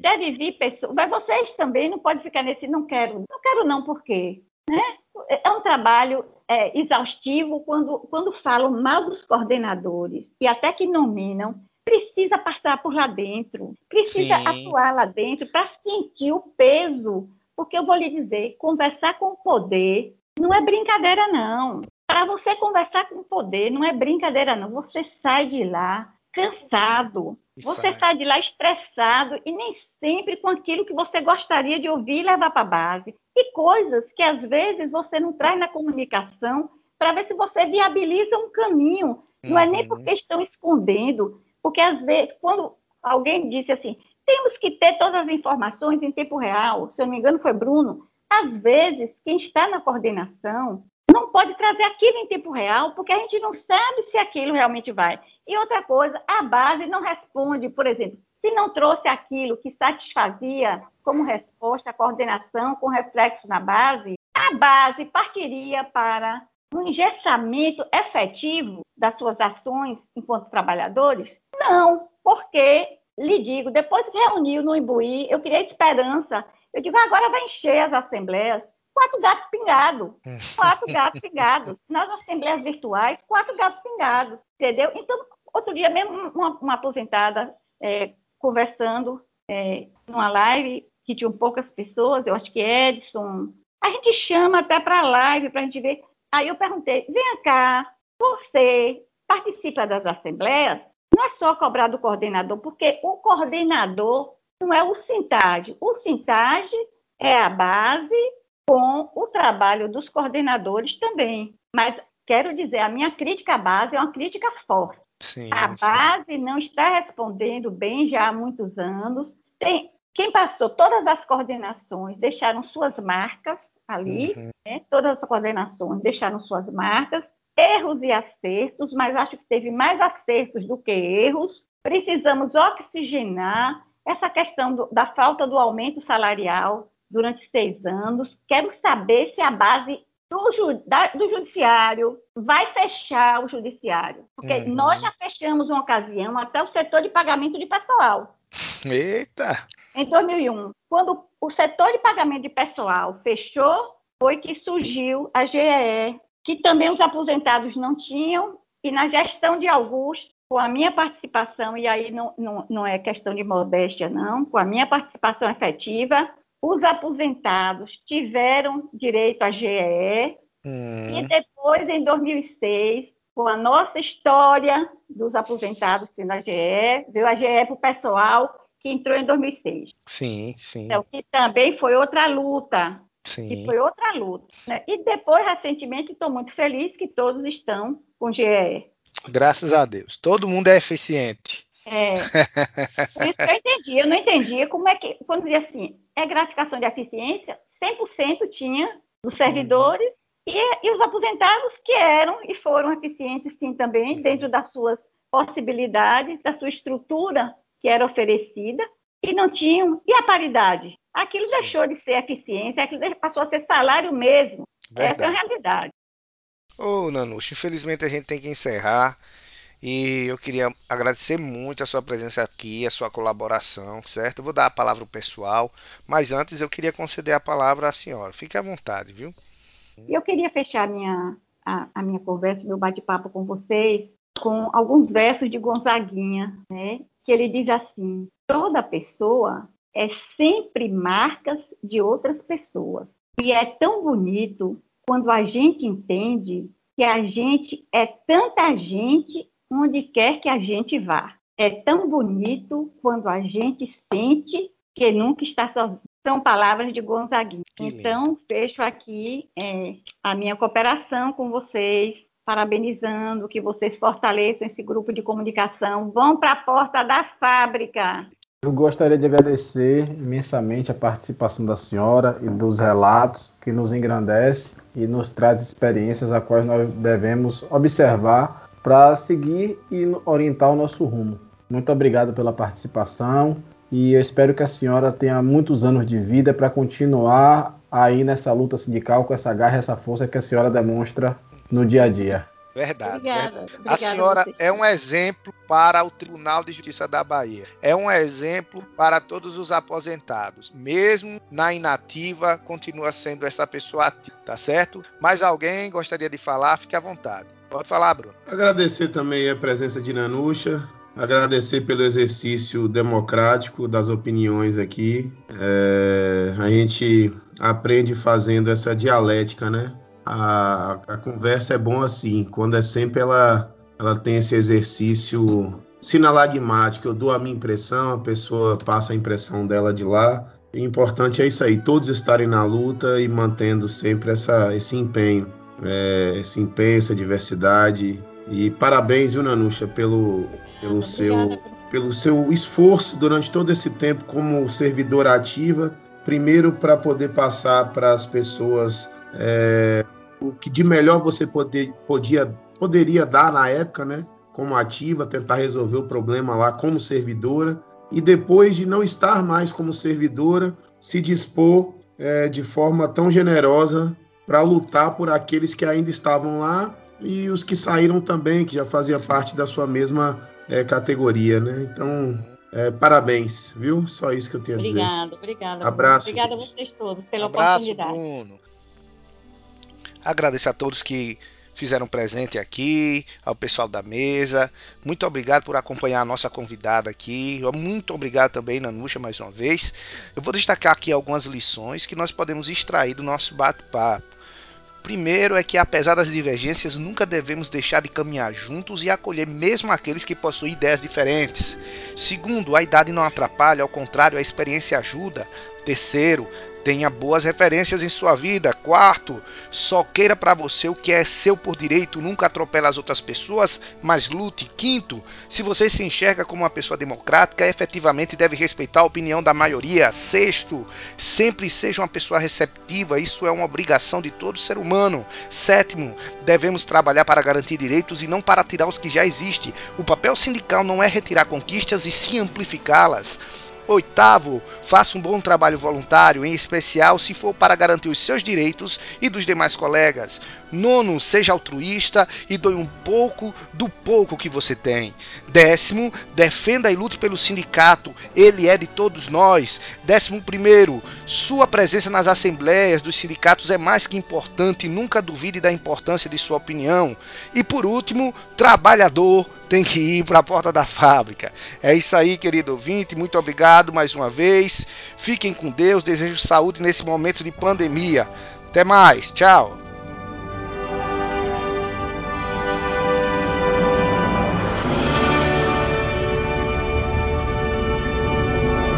Deve vir pessoas. Mas vocês também não podem ficar nesse não quero. Não quero, não, por quê? Né? É um trabalho é, exaustivo quando, quando falam mal dos coordenadores e até que nominam, precisa passar por lá dentro, precisa Sim. atuar lá dentro para sentir o peso, porque eu vou lhe dizer, conversar com o poder não é brincadeira não, para você conversar com o poder não é brincadeira não, você sai de lá cansado, Isso você é. sai de lá estressado e nem sempre com aquilo que você gostaria de ouvir e levar para a base. E coisas que, às vezes, você não traz na comunicação para ver se você viabiliza um caminho. Não uhum. é nem porque estão escondendo, porque, às vezes, quando alguém disse assim, temos que ter todas as informações em tempo real, se eu não me engano foi Bruno, às vezes, quem está na coordenação não pode trazer aquilo em tempo real, porque a gente não sabe se aquilo realmente vai. E outra coisa, a base não responde, por exemplo, se não trouxe aquilo que satisfazia como resposta à coordenação com reflexo na base, a base partiria para um engessamento efetivo das suas ações enquanto trabalhadores? Não, porque, lhe digo, depois que reuniu no Imbuí, eu queria esperança. Eu digo, agora vai encher as assembleias. Quatro gatos pingados. Quatro gatos pingados. Nas assembleias virtuais, quatro gatos pingados. Entendeu? Então, outro dia mesmo, uma, uma aposentada... É, conversando é, numa live que tinham poucas pessoas, eu acho que Edson, a gente chama até para a live, para a gente ver. Aí eu perguntei, vem cá, você participa das assembleias? Não é só cobrar do coordenador, porque o coordenador não é o SINTAJ. O SINTAJ é a base com o trabalho dos coordenadores também. Mas quero dizer, a minha crítica à base é uma crítica forte. Sim, a base sim. não está respondendo bem já há muitos anos. Tem, quem passou todas as coordenações deixaram suas marcas ali, uhum. né? Todas as coordenações deixaram suas marcas, erros e acertos, mas acho que teve mais acertos do que erros. Precisamos oxigenar essa questão do, da falta do aumento salarial durante seis anos. Quero saber se a base... Do, ju, da, do judiciário, vai fechar o judiciário. Porque uhum. nós já fechamos uma ocasião até o setor de pagamento de pessoal. Eita! Em dois mil e um, quando o setor de pagamento de pessoal fechou, foi que surgiu a G E E, que também os aposentados não tinham, e na gestão de Augusto, com a minha participação, e aí não, não, não é questão de modéstia, não, com a minha participação efetiva, os aposentados tiveram direito à G E E, hum. e depois, em dois mil e seis, com a nossa história dos aposentados sendo a G E, veio a G E para o pessoal que entrou em dois mil e seis. Sim, sim. Então, que também foi outra luta. Sim. Que foi outra luta. Né? E depois, recentemente, estou muito feliz que todos estão com G E. Graças a Deus. Todo mundo é eficiente. É. Por isso que eu entendi. Eu não entendia como é que... Quando dizia assim, é gratificação de eficiência, cem por cento tinha dos servidores, uhum. e, e os aposentados que eram e foram eficientes, sim, também, uhum. dentro das suas possibilidades, da sua estrutura que era oferecida, e não tinham... E a paridade? Aquilo sim. deixou de ser eficiência, aquilo passou a ser salário mesmo. Verdade. Essa é a realidade. Ô, Nanucha, infelizmente a gente tem que encerrar, e eu queria agradecer muito a sua presença aqui, a sua colaboração, certo? Eu vou dar a palavra ao pessoal, mas antes eu queria conceder a palavra à senhora. Fique à vontade, viu? Eu queria fechar minha, a, a minha conversa, meu bate-papo com vocês, com alguns versos de Gonzaguinha, né? Que ele diz assim: toda pessoa é sempre marcas de outras pessoas. E é tão bonito quando a gente entende que a gente é tanta gente onde quer que a gente vá. É tão bonito quando a gente sente que nunca está sozinho. São palavras de Gonzaguinha. Então, fecho aqui é, a minha cooperação com vocês, parabenizando que vocês fortaleçam esse grupo de comunicação. Vão para a porta da fábrica. Eu gostaria de agradecer imensamente a participação da senhora e dos relatos que nos engrandece e nos traz experiências a quais nós devemos observar para seguir e orientar o nosso rumo. Muito obrigado pela participação e eu espero que a senhora tenha muitos anos de vida para continuar aí nessa luta sindical com essa garra e essa força que a senhora demonstra no dia a dia. Verdade, obrigada, verdade. Obrigada, a senhora você. É um exemplo para o Tribunal de Justiça da Bahia. É um exemplo para todos os aposentados. Mesmo na inativa, continua sendo essa pessoa ativa, tá certo? Mas alguém gostaria de falar? Fique à vontade. Pode falar, Bruno. Agradecer também a presença de Nanucha. Agradecer pelo exercício democrático das opiniões aqui. É, a gente aprende fazendo essa dialética, né? A, a conversa é bom assim, quando é sempre ela, ela tem esse exercício sinalagmático. Eu dou a minha impressão, a pessoa passa a impressão dela de lá. O importante é isso aí, todos estarem na luta e mantendo sempre essa, esse empenho, é, esse empenho, essa diversidade. E parabéns, viu, Nanucha, pelo, pelo, seu, pelo seu esforço durante todo esse tempo como servidora ativa, primeiro para poder passar para as pessoas... É, o que de melhor você poder, podia, poderia dar na época, né, como ativa, tentar resolver o problema lá como servidora, e depois de não estar mais como servidora, se dispor é, de forma tão generosa para lutar por aqueles que ainda estavam lá e os que saíram também, que já faziam parte da sua mesma é, categoria, né? Então, é, parabéns, viu? Só isso que eu tenho obrigado, a dizer. Obrigado, abraço. Obrigada a vocês todos pela abraço, oportunidade. Bruno. Agradeço a todos que fizeram presente aqui, ao pessoal da mesa. Muito obrigado por acompanhar a nossa convidada aqui. Muito obrigado também, Nanucha, mais uma vez. Eu vou destacar aqui algumas lições que nós podemos extrair do nosso bate-papo. Primeiro é que, apesar das divergências, nunca devemos deixar de caminhar juntos e acolher mesmo aqueles que possuem ideias diferentes. Segundo, a idade não atrapalha, ao contrário, a experiência ajuda. Terceiro, tenha boas referências em sua vida. Quarto, só queira para você o que é seu por direito, nunca atropele as outras pessoas, mas lute. Quinto, se você se enxerga como uma pessoa democrática, efetivamente deve respeitar a opinião da maioria. Sexto, sempre seja uma pessoa receptiva, isso é uma obrigação de todo ser humano. Sétimo, devemos trabalhar para garantir direitos e não para tirar os que já existem. O papel sindical não é retirar conquistas e sim amplificá-las. Oitavo, faça um bom trabalho voluntário, em especial se for para garantir os seus direitos e dos demais colegas. Nono, seja altruísta e doe um pouco do pouco que você tem. Décimo, defenda e lute pelo sindicato, ele é de todos nós. Décimo primeiro, sua presença nas assembleias dos sindicatos é mais que importante, nunca duvide da importância de sua opinião. E por último, trabalhador tem que ir para a porta da fábrica. É isso aí, querido ouvinte, muito obrigado mais uma vez, fiquem com Deus, desejo saúde nesse momento de pandemia. Até mais, tchau.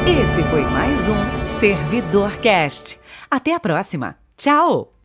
Esse foi mais um ServidorCast. Até a próxima. Tchau!